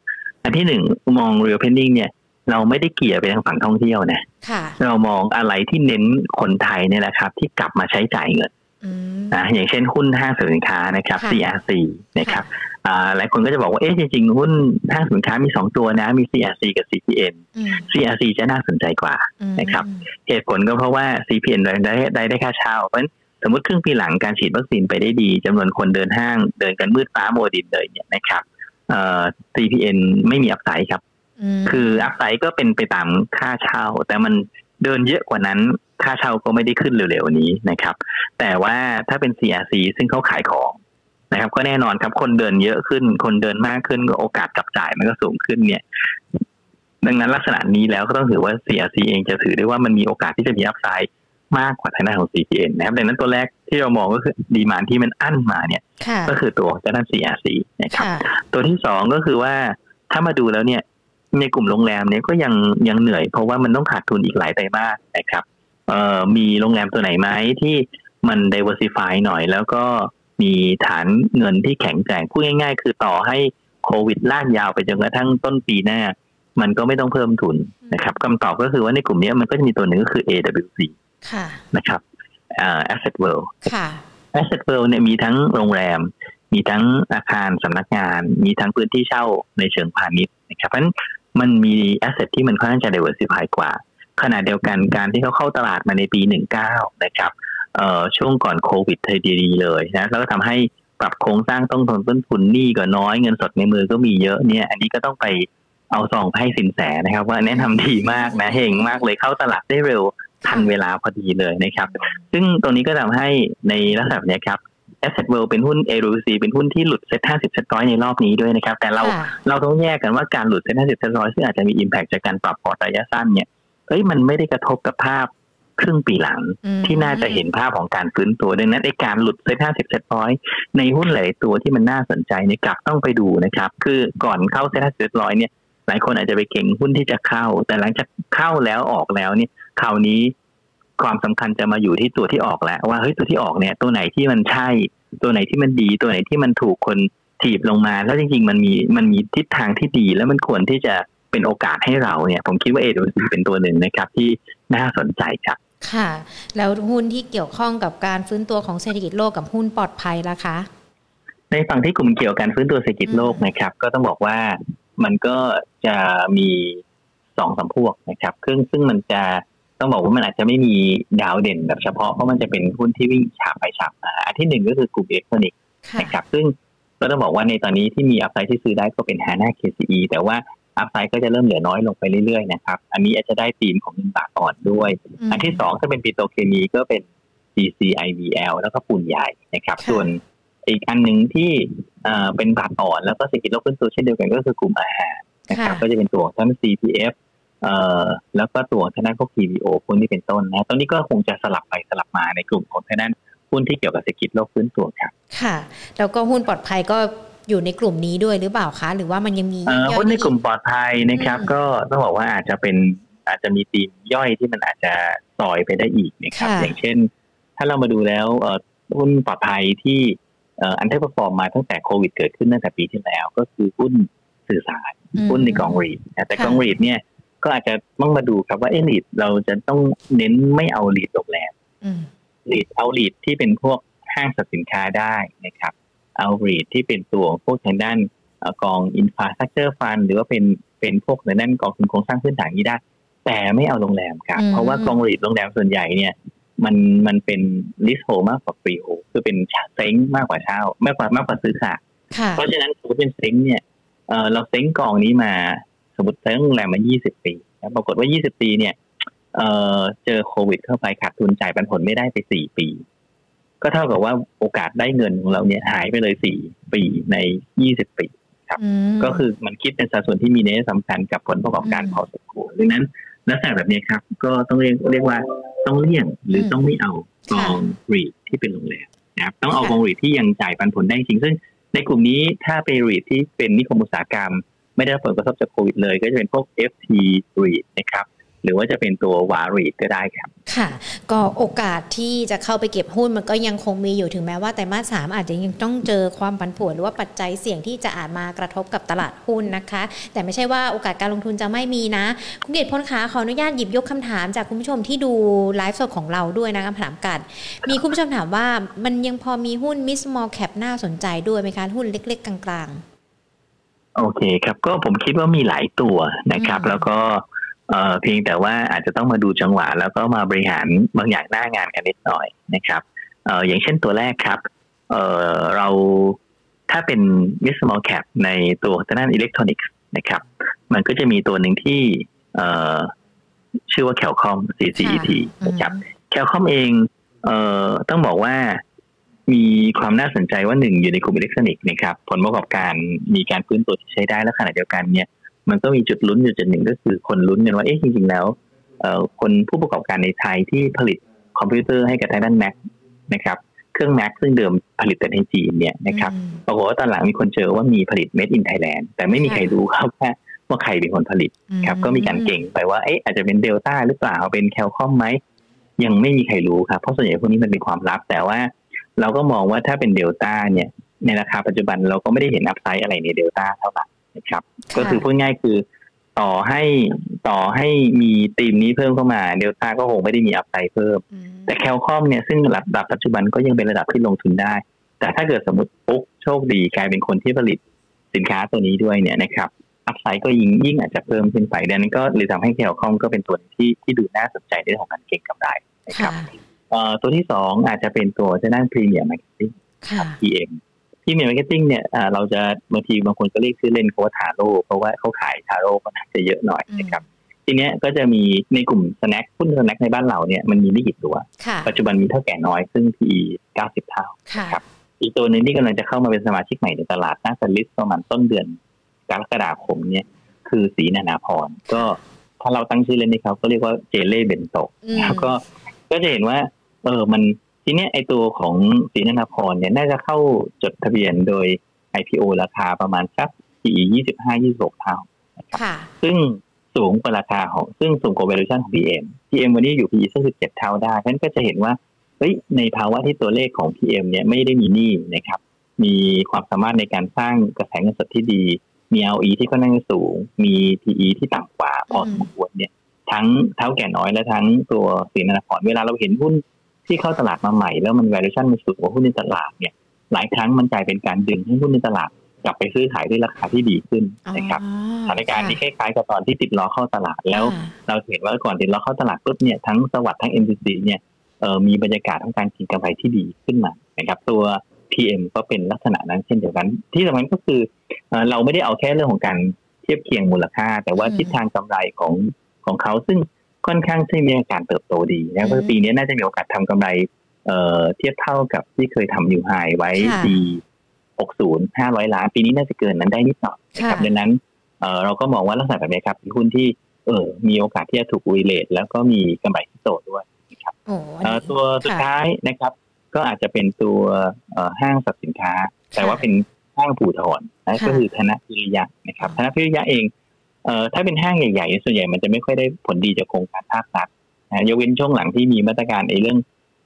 อันที่หนึ่งมอง reopening เนี่ยเราไม่ได้เกี่ยไปทางฝั่งท่องเที่ยวนะเรามองอะไรที่เน้นคนไทยเนี่ยแหละครับที่กลับมาใช้จ่ายเงินนะอย่างเช่นหุ้นห้างสรรพสินค้านะครับ ซี อาร์ ซี นะครับหลายคนก็จะบอกว่าเอ๊ะจริงๆหุ้นห้างสรรพสินค้ามีสองตัวนะมี ซี อาร์ ซี กับ ซี พี เอ็น ซี อาร์ ซี จะน่าสนใจกว่านะครับเหตุผลก็เพราะว่า ซี พี เอ็น ได้ได้ได้ค่าเช่าเพราะสมมติครึ่งปีหลังการฉีดวัคซีนไปได้ดีจำนวนคนเดินห้างเดินกันมืดฟ้ามัวดินเลยเนี่ยนะครับเอ่อ ซี พี เอ็น ไม่มีอัพไซด์ครับคืออัพไซด์ก็เป็นไปตามค่าเช่าแต่มันเดินเยอะกว่านั้นค่าเช่าก็ไม่ได้ขึ้นเร็วๆนี้นะครับแต่ว่าถ้าเป็น ซี อาร์ ซี ซึ่งเขาขายของนะครับก็แน่นอนครับคนเดินเยอะขึ้นคนเดินมากขึ้นก็โอกาสจับจ่ายมันก็สูงขึ้นเนี่ยดังนั้นลักษณะนี้แล้วก็ต้องถือว่า ซี อาร์ ซี เองจะถือได้ว่ามันมีโอกาสที่จะมีอัพไซด์มากกว่าทางด้านของ ซี พี เอ็น นะครับดังนั้นตัวแรกที่เรามองก็คือดีมานด์ที่มันอั้นมาเนี่ยก็คือตัวด้าน ซี อาร์ ซี นะครับตัวที่สองก็คือว่าถ้ามาดูแล้วเนี่ยในกลุ่มโรงแรมเนี่ยก็ยังยังเหนื่อยเพราะว่ามันต้องขาดทุนอีกหลายไตรมาสนะครับเอ่อมีโรงแรมตัวไหนไหมที่มัน diversify หน่อยแล้วก็มีฐานเงินที่แข็งแกร่งพูดง่ายๆคือต่อให้โควิดลากยาวไปจนกระทั่งต้นปีหน้ามันก็ไม่ต้องเพิ่มทุนนะครับคำตอบก็คือว่าในกลุ่มนี้มันก็จะมีตัวหนึ่งก็คือ เอ ดับเบิลยู ซี นะครับ uh, Asset World ค่ะ Asset World เนี่ยมีทั้งโรงแรมมีทั้งอาคารสำนักงานมีทั้งพื้นที่เช่าในเชิงพาณิชย์นะครับเพราะฉะนั้นมันมี asset ที่มันค่อนข้างจะ diversify กว่าขณะเดียวกันการที่เขาเข้าตลาดมาในปี สิบเก้า นะครับเอ่อช่วงก่อนโควิดเทดีเลยนะแล้วก็ทำให้ ปรับโครงสร้างต้นทุนต้นทุนหนี้ก็น้อยเงินสดในมือก็มีเยอะเนี่ยอันนี้ก็ต้องไปเอาซองให้สินแสนะครับว่าแนะนำดีมากนะเฮงมากเลยเข้าตลาดได้เร็วทันเวลาพอดีเลยนะครับซึ่งตรงนี้ก็ทำให้ในลักษณะนี้ครับ Asset World เป็นหุ้น เอ ดับเบิลยู ซี เป็นหุ้นที่หลุด เซ็ต ห้าสิบ เซ็ต หนึ่งร้อยในรอบนี้ด้วยนะครับแต่เราเราต้องแยกกันว่าการหลุด เซ็ต ห้าสิบ เซ็ต หนึ่งร้อยซึ่งอาจจะมี impact จากการปรับพอร์ตระยะสั้นเนี่ยเอ้ยมันไม่ได้กระทบกับภาพครึ่งปีหลังที่น่าจะเห็นภาพของการฟื้นตัวดังนั้นไอ้การหลุด เซ็ต ห้าสิบ เซ็ต หนึ่งร้อยในหุ้นหลายตัวที่มันน่าสนใจเนี่ยกลับต้องไปดูนะครับคือก่อนเข้า เซ็ต ห้าสิบ เซ็ต หนึ่งร้อยเนี่ยหลายคนอาจจะไปเก็งหุ้นที่จะเข้าแต่หลังจากเข้าแล้วออกแล้วนี่คราวนี้ความสำคัญจะมาอยู่ที่ตัวที่ออกแล้วว่าเฮ้ยตัวที่ออกเนี่ยตัวไหนที่มันใช่ตัวไหนที่มันดีตัวไหนที่มันถูกคนถีบลงมาแล้วจริงๆมันมีมันมีทิศทางที่ดีแล้วมันควรที่จะเป็นโอกาสให้เราเนี่ยผมคิดว่า เอ ดับเบิลยู ซี เป็นตัวหนึ่งนะครับที่น่าสนใจครับค่ะแล้วหุ้นที่เกี่ยวข้องกับการฟื้นตัวของเศรษฐกิจโลกกับหุ้นปลอดภัยล่ะคะในฝั่งที่กลุ่มเกี่ยวกับการฟื้นตัวเศรษฐกิจโลกนะครับก็ต้องบอกว่ามันก็จะมีสองสามพวกนะครับซึ่งซึ่งมันจะต้องบอกว่ามันอาจจะไม่มีดาวเด่นแบบเฉพาะเพราะมันจะเป็นหุ้นที่วิ่งฉาบไปฉาบมาอันที่หนึ่งก็คือกลุ่มอิเล็กทรอนิกส์นะครับซึ่งก็ต้องบอกว่าในตอนนี้ที่มีอัพไซด์ที่ซื้อได้ก็เป็น HANA เค ซี อี แต่ว่าอัพไซด์ก็จะเริ่มเหลือน้อยลงไปเรื่อยๆนะครับอันนี้อาจจะได้ธีมของเงินบาทอ่อนด้วยอันที่สองถ้าเป็นปิโตรเคมีก็เป็น ซี ซี ไอ วี แอล แล้วก็ปูนใหญ่นะครับส่วนอีกอันนึงที่เป็นบาทอ่อนแล้วก็เศรษฐกิจโลกฟื้นตัวเช่นเดียวกันก็คือกลุ่มอาหารนะครับก็จะเป็นตัวทั้ง ซี พี เอฟเอ่อแล้วก็ตัวทางด้านพวก คิว บี โอ พวกนี้เป็นต้นนะตอนนี้ก็คงจะสลับไปสลับมาในกลุ่มของทางด้านหุ้นที่เกี่ยวกับเศรษฐกิจโลกฟื้นตัวครับค่ะแล้วก็หุ้นปลอดภัยก็อยู่ในกลุ่มนี้ด้วยหรือเปล่าคะหรือว่ามันยังมีเอ่อหุ้นในกลุ่มปลอดภัยนะครับก็ต้องบอกว่าอาจจะเป็นอาจจะมีธีมย่อยที่มันอาจจะต่อยไปได้อีกนะครับอย่างเช่นถ้าเรามาดูแล้วเอ่อหุ้นปลอดภัยที่เอ่ออันเทอร์เพอร์ฟอร์มมาตั้งแต่โควิดเกิดขึ้นตั้งแต่ปีที่แล้วก็คือหุ้นสื่อสารหุ้นในกองรีทแต่กองรีทเนี่ยก็อาจจะต้องมาดูครับว่าเอลีดเราจะต้องเน้นไม่เอาลีดโรงแรมลีดเอาลีดที่เป็นพวกห้างสรรพสินค้าได้นะครับเอาลีดที่เป็นตัวพวกทางด้านกอง infrastructure fund หรือว่าเป็นเป็นพวกในด้านกองทุนโครงสร้างพื้นฐานนี้ได้แต่ไม่เอาโรงแรมครับเพราะว่ากองลีดโรงแรมส่วนใหญ่เนี่ยมันมันเป็น lease hold มากกว่า free hold คือเป็นเซ้งมากกว่าเช่ามากกว่ามากกว่าซื้อค่ะเพราะฉะนั้นถ้าเป็นเซ้งเนี่ยเราเซ้งกองนี้มาสมมติใช้โรงแรมมายี่สิบปีปรากฏว่ายี่สิบปีเนี่ย เอ่อ เจอโควิดเข้าไปขาดทุนจ่ายปันผลไม่ได้ไปสี่ปีก็เท่ากับว่าโอกาสได้เงินของเราเนี่ยหายไปเลยสี่ปีในยี่สิบปีครับก็คือมันคิดเป็นสัดส่วนที่มีนัยสำคัญกับผลประกอบการพอสมควรดังนั้นลักษณะแบบนี้ครับก็ต้องเรียกเรียกว่าต้องเลี่ยงหรือต้องไม่เอากองรีทที่เป็นโรงแรมนะครับต้องเอากองรีทที่ยังจ่ายปันผลได้จริงซึ่งในกลุ่มนี้ถ้าไปรีทที่เป็นนิคมอุตสาหกรรมไม่ได้ผลกระทบจากโควิดเลยก็จะเป็นพวก เอฟ ที รีท นะครับหรือว่าจะเป็นตัววารีทก็ได้ครับค่ะก็โอกาสที่จะเข้าไปเก็บหุ้นมันก็ยังคงมีอยู่ถึงแม้ว่าไตรมาสสามอาจจะยังต้องเจอความผันผวนหรือว่าปัจจัยเสี่ยงที่จะอาจมากระทบกับตลาดหุ้นนะคะแต่ไม่ใช่ว่าโอกาสการลงทุนจะไม่มีนะคุณเกศพลขาขออนุญาตหยิบยกคำถามจากคุณผู้ชมที่ดูไลฟ์สดของเราด้วยนะคำถามกัดมีคุณผู้ชมถามว่ามันยังพอมีหุ้น Small Cap น่าสนใจด้วยไหมคะหุ้นเล็กๆกลางๆโอเคครับก็ผมคิดว่ามีหลายตัวนะครับแล้วก็เอ่อเพียงแต่ว่าอาจจะต้องมาดูจังหวะแล้วก็มาบริหารบางอย่างหน้างานกันนิดหน่อยนะครับเอ่ออย่างเช่นตัวแรกครับเอ่อเราถ้าเป็น Small Cap ในตัวทางด้านอิเล็กทรอนิกส์นะครับมันก็จะมีตัวหนึ่งที่เอ่อชื่อว่า Calcom ซี ซี อี ที นะครับ Calcom เองเอ่อต้องบอกว่ามีความน่าสนใจว่าหนึ่งอยู่ในกลุ่มอิเล็กทรอนิกส์นะครับผลประกอบการมีการฟื้นตัวที่ใช้ได้และขณะเดียวกันเนี่ยมันก็มีจุดลุ้นอยู่จุดหนึ่งก็คือคนลุ้นกันว่าเอ๊ะจริงๆแล้วเอ่อคนผู้ประกอบการในไทยที่ผลิตคอมพิวเตอร์ให้กับทางด้าน Mac นะครับเครื่อง Mac ซึ่งเดิมผลิตแต่ในจีนเนี่ยนะครับปรากฏว่าตอนหลังมีคนเจอว่ามีผลิต Made in Thailand แต่ไม่มีใครรู้ครับว่าว่าใครเป็นคนผลิตครับก็มีการเก่งไปว่าเอ๊ะอาจจะเป็น Delta หรือเปล่าเป็น Calcom มั้ยยังไม่มีใครรู้ครับเพราะส่วนใหญ่พวกนี้มันเป็นความลับแต่ว่าเราก็มองว่าถ้าเป็นเดลต้าเนี่ยในราคาปัจจุบันเราก็ไม่ได้เห็นอัพไซด์อะไรในเดลต้าเท่าไหร่นะครับก็คือพูดง่ายคือต่อให้ต่อให้มีธีมนี้เพิ่มเข้ามาเดลต้าก็คงไม่ได้มีอัพไซด์เพิ่มแต่แคลคอมเนี่ยซึ่งระดับปัจจุบันก็ยังเป็นระดับที่ลงทุนได้แต่ถ้าเกิดสมมติปุ๊บโชคดีกลายเป็นคนที่ผลิตสินค้าตัวนี้ด้วยเนี่ยนะครับอัพไซด์ก็ยิ่งยิ่งอาจจะเพิ่มขึ้นไปดังนั้นก็เลยทำให้แคลคอมก็เป็นตัวที่ที่ดูน่าสนใจในเรื่องของการเก็งกำไรนะครับตัวที่สองอาจจะเป็นตัวจะนั่งพรีเมียร์มาร์เก็ตติ้ง พี เอ็ม พรีเมียมมาร์เก็ตติ้งเนี่ยเราจะบางทีบางคนก็เรียกชื่อเล่นว่าทาโร่เพราะว่าเขาขายทาโร่ก็น่าจะเยอะหน่อยนะครับทีเนี้ยก็จะมีในกลุ่มสแน็คหุ้นสแน็คในบ้านเราเนี่ยมันมีไม่กี่ตัวปัจจุบันมีเท่าแก่น้อยซึ่ง พี อี เก้าสิบเท่าครับอีกตัวนึงที่กำลังจะเข้ามาเป็นสมาชิกใหม่ในตลาดน่าจะลิสต์ประมาณต้นเดือนกรกฎาคมเนี่ยคือศรีนานาพรก็ถ้าเราตั้งชื่อเล่นให้เขาก็เรียกว่าเจเล่เบนโตแล้วก็ก็จะเห็นว่าเออมันทีเนี้ยไอตัวของศรีนานาพรเนี่ยน่าจะเข้าจดทะเบียนโดย ไอ พี โอ ราคาประมาณสัก พี อี ยี่สิบห้าถึงยี่สิบหกเท่าค่ะซึ่งสูงกว่าราคาของซึ่งสูงกว่า valuation ของ พี เอ็ม พี เอ็ม วันนี้อยู่ พี อี สักสิบเจ็ดเท่าได้ฉะนั้นก็จะเห็นว่าเฮ้ยในภาวะที่ตัวเลขของ พี เอ็ม เนี่ยไม่ได้มีหนี้นะครับมีความสามารถในการสร้างกระแสเงินสดที่ดีมี อาร์ โอ อี ที่ค่อนข้างสูงมี พี อี ที่ต่ำกว่าพอสมควรเนี่ยทั้งเท่าแก่น้อยและทั้งตัวศรีนานาพรเวลาเราเห็นหุ้นที่เข้าตลาดมาใหม่แล้วมัน valuation มันสูงกว่าหุ้นในตลาดเนี่ยหลายครั้งมันกลายเป็นการดึงให้หุ้นในตลาดกลับไปซื้อขายด้วยราคาที่ดีขึ้นนะครับสถานการณ์นี้คล้ายๆกับตอนที่ติดล้อเข้าตลาดแล้วเราเห็นว่าก่อนติดล้อเข้าตลาดปุ๊บเนี่ยทั้งสวัสดิ์ทั้ง เอ็ม ซี ซี เนี่ยเอ่อมีบรรยากาศของการกินกำไรที่ดีขึ้นมานะครับตัว พี เอ็ม ก็เป็นลักษณะนั้นเช่นเดียวกันที่สำคัญก็คือเราไม่ได้เอาแค่เรื่องของการเทียบเคียงมูลค่าแต่ว่าทิศทางกำไรของของเขาซึ่งค่อนข้างใช้มีการเติบโตดีนะเพราะปีนี้น่าจะมีโอกาสทำกำไรเอ่อเทียบเท่ากับที่เคยทำยูไฮไว้ปีหกสิบ ห้าร้อยล้านปีนี้น่าจะเกินนั้นได้นิดหน่อยนะครับดังนั้น เอ่อ เราก็มองว่าลักษณะแบบนี้ครับหุ้นที่เออมีโอกาสที่จะถูกรีเลทแล้วก็มีกำไรที่โตด้วยนะครับตัวสุดท้ายนะครับก็อาจจะเป็นตัวห้างสรรพสินค้าแต่ว่าเป็นห้างปู่ถอนนะก็คือธนพิริยะนะครับธนพิริยะเองเอ่อถ้าเป็นห้างใหญ่ๆส่วนใหญ่มันจะไม่ค่อยได้ผลดีจากโครงการภาครัฐนะยกเว้นช่วงหลังที่มีมาตรการในเรื่อง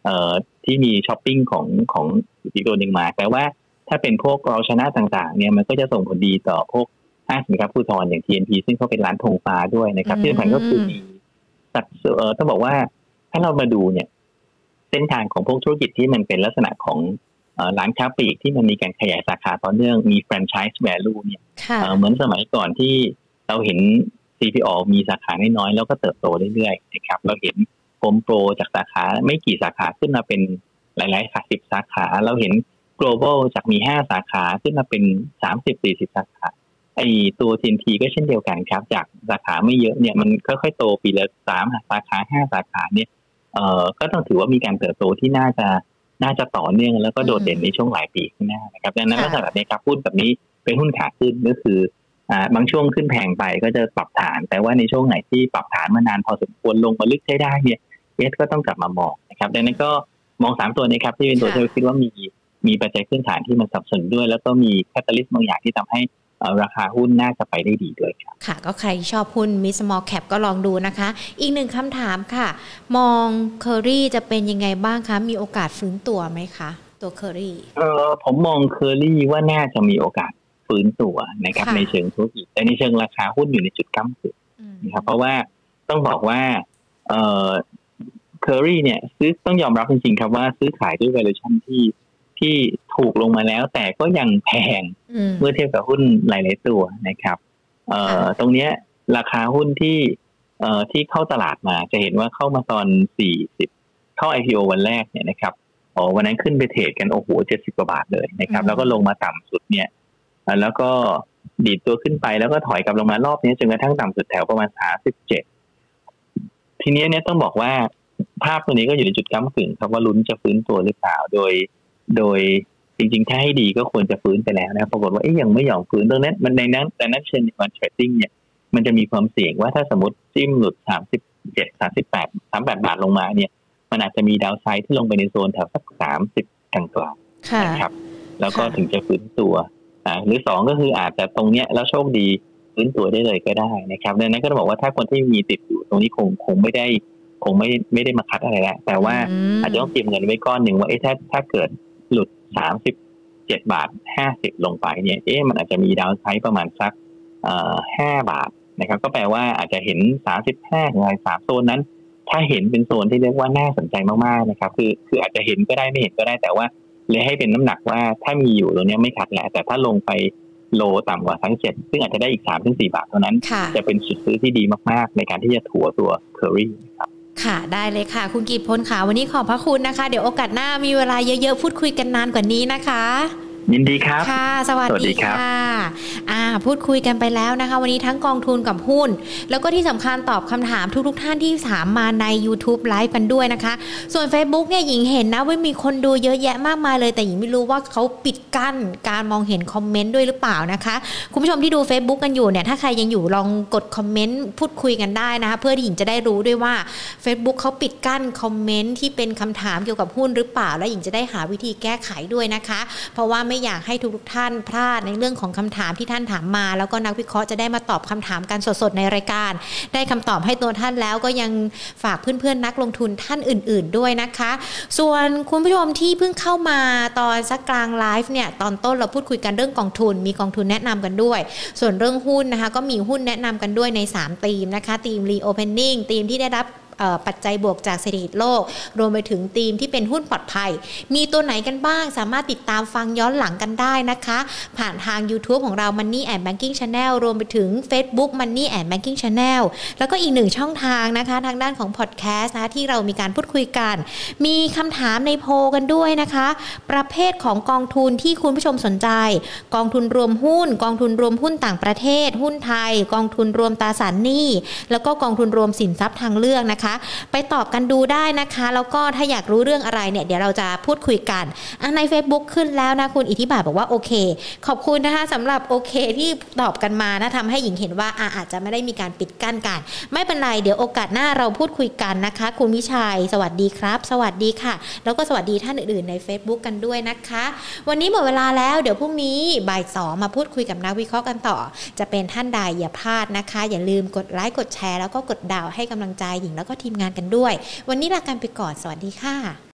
เอ่อที่มีช้อปปิ้งของของอีกตัวนึงมาแต่ว่าถ้าเป็นพวกเราชนะต่างๆเนี่ยมันก็จะส่งผลดีต่อพวกห้างสินค้าภูธรอย่าง ที เอ็น พี ซึ่งเขาเป็นร้านธงฟ้าด้วยนะครับที่สำคัญก็คือมีสัดส่วนต้องบอกว่าถ้าเรามาดูเนี่ยเส้นทางของพวกธุรกิจที่มันเป็นลักษณะของร้านค้าปลีกที่มันมีการขยายสาขาต่อเนื่องมี franchise value เนี่ยเหมือนสมัยก่อนที่เราเห็น ซี พี โอ มีสาขาน้อยๆแล้วก็เติบโตเรื่อยๆนะครับเราเห็น HomePro จากสาขาไม่กี่สาขาขึ้นมาเป็นหลายๆสาขาสิบสาขาเราเห็นglobal จากมีห้าสาขาขึ้นมาเป็น สามสิบถึงสี่สิบ สาขาไอ้ตัว ที เอ็น พี ก็เช่นเดียวกันครับจากสาขาไม่เยอะเนี่ยมันค่อยๆโตปีละสามสาขาห้าสาขาเนี่ยเอ่อก็ต้องถือว่ามีการเติบโตที่น่าจะน่าจะต่อเนื่องแล้วก็โดดเด่นในช่วงหลายปีข้างหน้านะครับดังนั้นลักษณะนี้ครับหุ้นแบบนี้เป็นหุ้นขาขึ้นก็คืออ่าบางช่วงขึ้นแพงไปก็จะปรับฐานแต่ว่าในช่วงไหนที่ปรับฐานมานานพอสมควรลงมาลึกใช้ได้เนี่ยเอสก็ต้องกลับมามองนะครับดังนั้นก็มองสามตัวนี้ครับที่เป็นตัวที่คิดว่ามีมีปัจจัยพื้นฐานที่มันสับสนด้วยแล้วก็มีแคตตาลิสต์บางอย่างที่ทำให้ราคาหุ้นน่าจะไปได้ดีด้วยครับค่ะก็ใครชอบหุ้นมิดสมอลแคปก็ลองดูนะคะอีกหนึ่งคำถามค่ะมองเคอรี่จะเป็นยังไงบ้างคะมีโอกาสฟื้นตัวไหมคะตัวเคอรี่เออผมมองเคอรี่ว่าน่าจะมีโอกาสฟื้นตัวนะครับในเชิงธุรกิจแต่ในเชิงราคาหุ้นอยู่ในจุดก้ำกึ่งนะครับเพราะว่าต้องบอกว่าเออเคอรี่เนี่ยซื้อต้องยอมรับจริงๆครับว่าซื้อขายด้วย valuation ที่ที่ถูกลงมาแล้วแต่ก็ยังแพงเมื่อเทียบกับหุ้นหลายๆตัวนะครับตรงนี้ราคาหุ้นที่ที่เข้าตลาดมาจะเห็นว่าเข้ามาตอนสี่สิบเข้า ไอ พี โอ วันแรกเนี่ยนะครับอ๋อวันนั้นขึ้นไปเทรดกันโอ้โหเจ็ดสิบกว่าบาทเลยนะครับแล้วก็ลงมาต่ำสุดเนี่ยแล้วก็ดีดตัวขึ้นไปแล้วก็ถอยกลับลงมารอบนี้จนกระทั่งต่ำสุดแถวประมาณสามสิบเจ็ดทีนี้เนี่ยต้องบอกว่าภาพตัวนี้ก็อยู่ในจุดก้ำกึ่งครับว่าลุ้นจะฟื้นตัวหรือเปล่าโดยโดยจริงๆถ้าให้ดีก็ควรจะฟื้นไปแล้วนะปรากฏว่าเอ๊ยยังไม่ยอมฟื้นตรงนั้นมันในนั้นแต่นั้นเชิญในวันเทรดดิ้งเนี่ยมันจะมีความเสี่ยงว่าถ้าสมมติจิ้มหลุดสามสิบเจ็ด สามสิบแปด สามสิบแปดบาทลงมาเนี่ยมันอาจจะมีดาวไซด์ที่ลงไปในโซนแถวสักสามสิบกลางๆนะครับแล้วก็ถึงจะฟื้นตัวอ่าหรือสองก็คืออาจจะตรงเนี้ยแล้วโชคดีฟื้นตัวได้เลยก็ได้นะครับดังนั้นก็ต้องบอกว่าถ้าคนที่มีติดอยู่ตรงนี้คงคงไม่ได้คงไม่ไม่ได้มาคัดอะไรแล้วแต่ว่าอาจจะต้องเก็บเงินไว้ก้อนนึงว่าเอ๊ะถ้าถ้าเกิดหลุด สามสิบเจ็ด บาท ห้าสิบ ลงไปเนี่ยเอ๊ะมันอาจจะมีดาวไซด์ประมาณสักเอ่อห้าบาทนะครับก็แปลว่าอาจจะเห็นสามสิบห้าหรือสามสิบโซนนั้นถ้าเห็นเป็นโซนที่เรียกว่าน่าสนใจมากๆนะครับคือคืออาจจะเห็นก็ได้ไม่เห็นก็ได้แต่ว่าเลยให้เป็นน้ำหนักว่าถ้ามีอยู่ตรงนี้ไม่คัดแหละแต่ถ้าลงไปโลต่ำกว่าทั้งเจ็ดซึ่งอาจจะได้อีก สามถึงสี่ บาทเท่านั้นจะเป็นจุดซื้อที่ดีมากๆในการที่จะถัวตัวเคอรี่ครับค่ะได้เลยค่ะคุณกิตพลค่ะวันนี้ขอบพระคุณนะคะเดี๋ยวโอกาสหน้ามีเวลาเยอะๆพูดคุยกันนานกว่านี้นะคะ ยินดีครับค่ะสวัสดีครับอ่าพูดคุยกันไปแล้วนะคะวันนี้ทั้งกองทุนกับหุ้นแล้วก็ที่สำคัญตอบคำถามทุกๆท่านที่ถามมาใน YouTube Live กันด้วยนะคะส่วน Facebook เนี่ยหญิงเห็นนะว่ามีคนดูเยอะแยะมากมายเลยแต่หญิงไม่รู้ว่าเขาปิดกั้นการมองเห็นคอมเมนต์ด้วยหรือเปล่านะคะคุณผู้ชมที่ดู Facebook กันอยู่เนี่ยถ้าใครยังอยู่ลองกดคอมเมนต์พูดคุยกันได้นะคะเพื่อที่หญิงจะได้รู้ด้วยว่า Facebook เขาปิดกั้นคอมเมนต์ที่เป็นคำถามเกี่ยวกับหุ้นหรือเปล่าแล้วหญิงจะได้หาวิธีแก้ไขด้วยนะคะเพราะว่าไม่อยากให้ทุกท่านพลาดในเรื่องของคำถามที่ท่านถามมาแล้วก็นักวิเคราะห์จะได้มาตอบคำถามกันสดๆในรายการได้คำตอบให้ตัวท่านแล้วก็ยังฝากเพื่อนๆนักลงทุนท่านอื่นๆด้วยนะคะส่วนคุณผู้ชมที่เพิ่งเข้ามาตอนสักกลางไลฟ์เนี่ยตอนต้นเราพูดคุยกันเรื่องกองทุนมีกองทุนแนะนำกันด้วยส่วนเรื่องหุ้นนะคะก็มีหุ้นแนะนำกันด้วยในสามธีมนะคะธีม reopening ธีมที่ได้รับปัจจัยบวกจากเศรษฐกิจโลกรวมไปถึงธีมที่เป็นหุ้นปลอดภัยมีตัวไหนกันบ้างสามารถติดตามฟังย้อนหลังกันได้นะคะผ่านทาง YouTube ของเรา Money and Banking Channel รวมไปถึง Facebook Money and Banking Channel แล้วก็อีกหนึ่งช่องทางนะคะทางด้านของ Podcast นะที่เรามีการพูดคุยกันมีคำถามในโพลกันด้วยนะคะประเภทของกองทุนที่คุณผู้ชมสนใจกองทุนรวมหุ้นกองทุนรวมหุ้นต่างประเทศหุ้นไทยกองทุนรวมตราสารหนี้แล้วก็กองทุนรวมสินทรัพย์ทางเลือกนะคะไปตอบกันดูได้นะคะแล้วก็ถ้าอยากรู้เรื่องอะไรเนี่ยเดี๋ยวเราจะพูดคุยกันใน Facebook ขึ้นแล้วนะคุณอิทธิบาทบอกว่าโอเคขอบคุณนะคะสำหรับโอเคที่ตอบกันมานะทำให้หญิงเห็นว่า อา, อาจจะไม่ได้มีการปิดกั้นกันไม่เป็นไรเดี๋ยวโอกาสหน้าเราพูดคุยกันนะคะคุณวิชัยสวัสดีครับสวัสดีค่ะแล้วก็สวัสดีท่านอื่นๆใน Facebook กันด้วยนะคะวันนี้หมดเวลาแล้วเดี๋ยวพรุ่งนี้บ่ายสองมาพูดคุยกับนักวิเคราะห์กันต่อจะเป็นท่านใดอย่าพลาดนะคะอย่าลืมกดไลค์กดแชร์แล้วก็กดดาวให้กำลังใจหญิงแล้วก็ทีมงานกันด้วยวันนี้ลากันไปก่อนสวัสดีค่ะ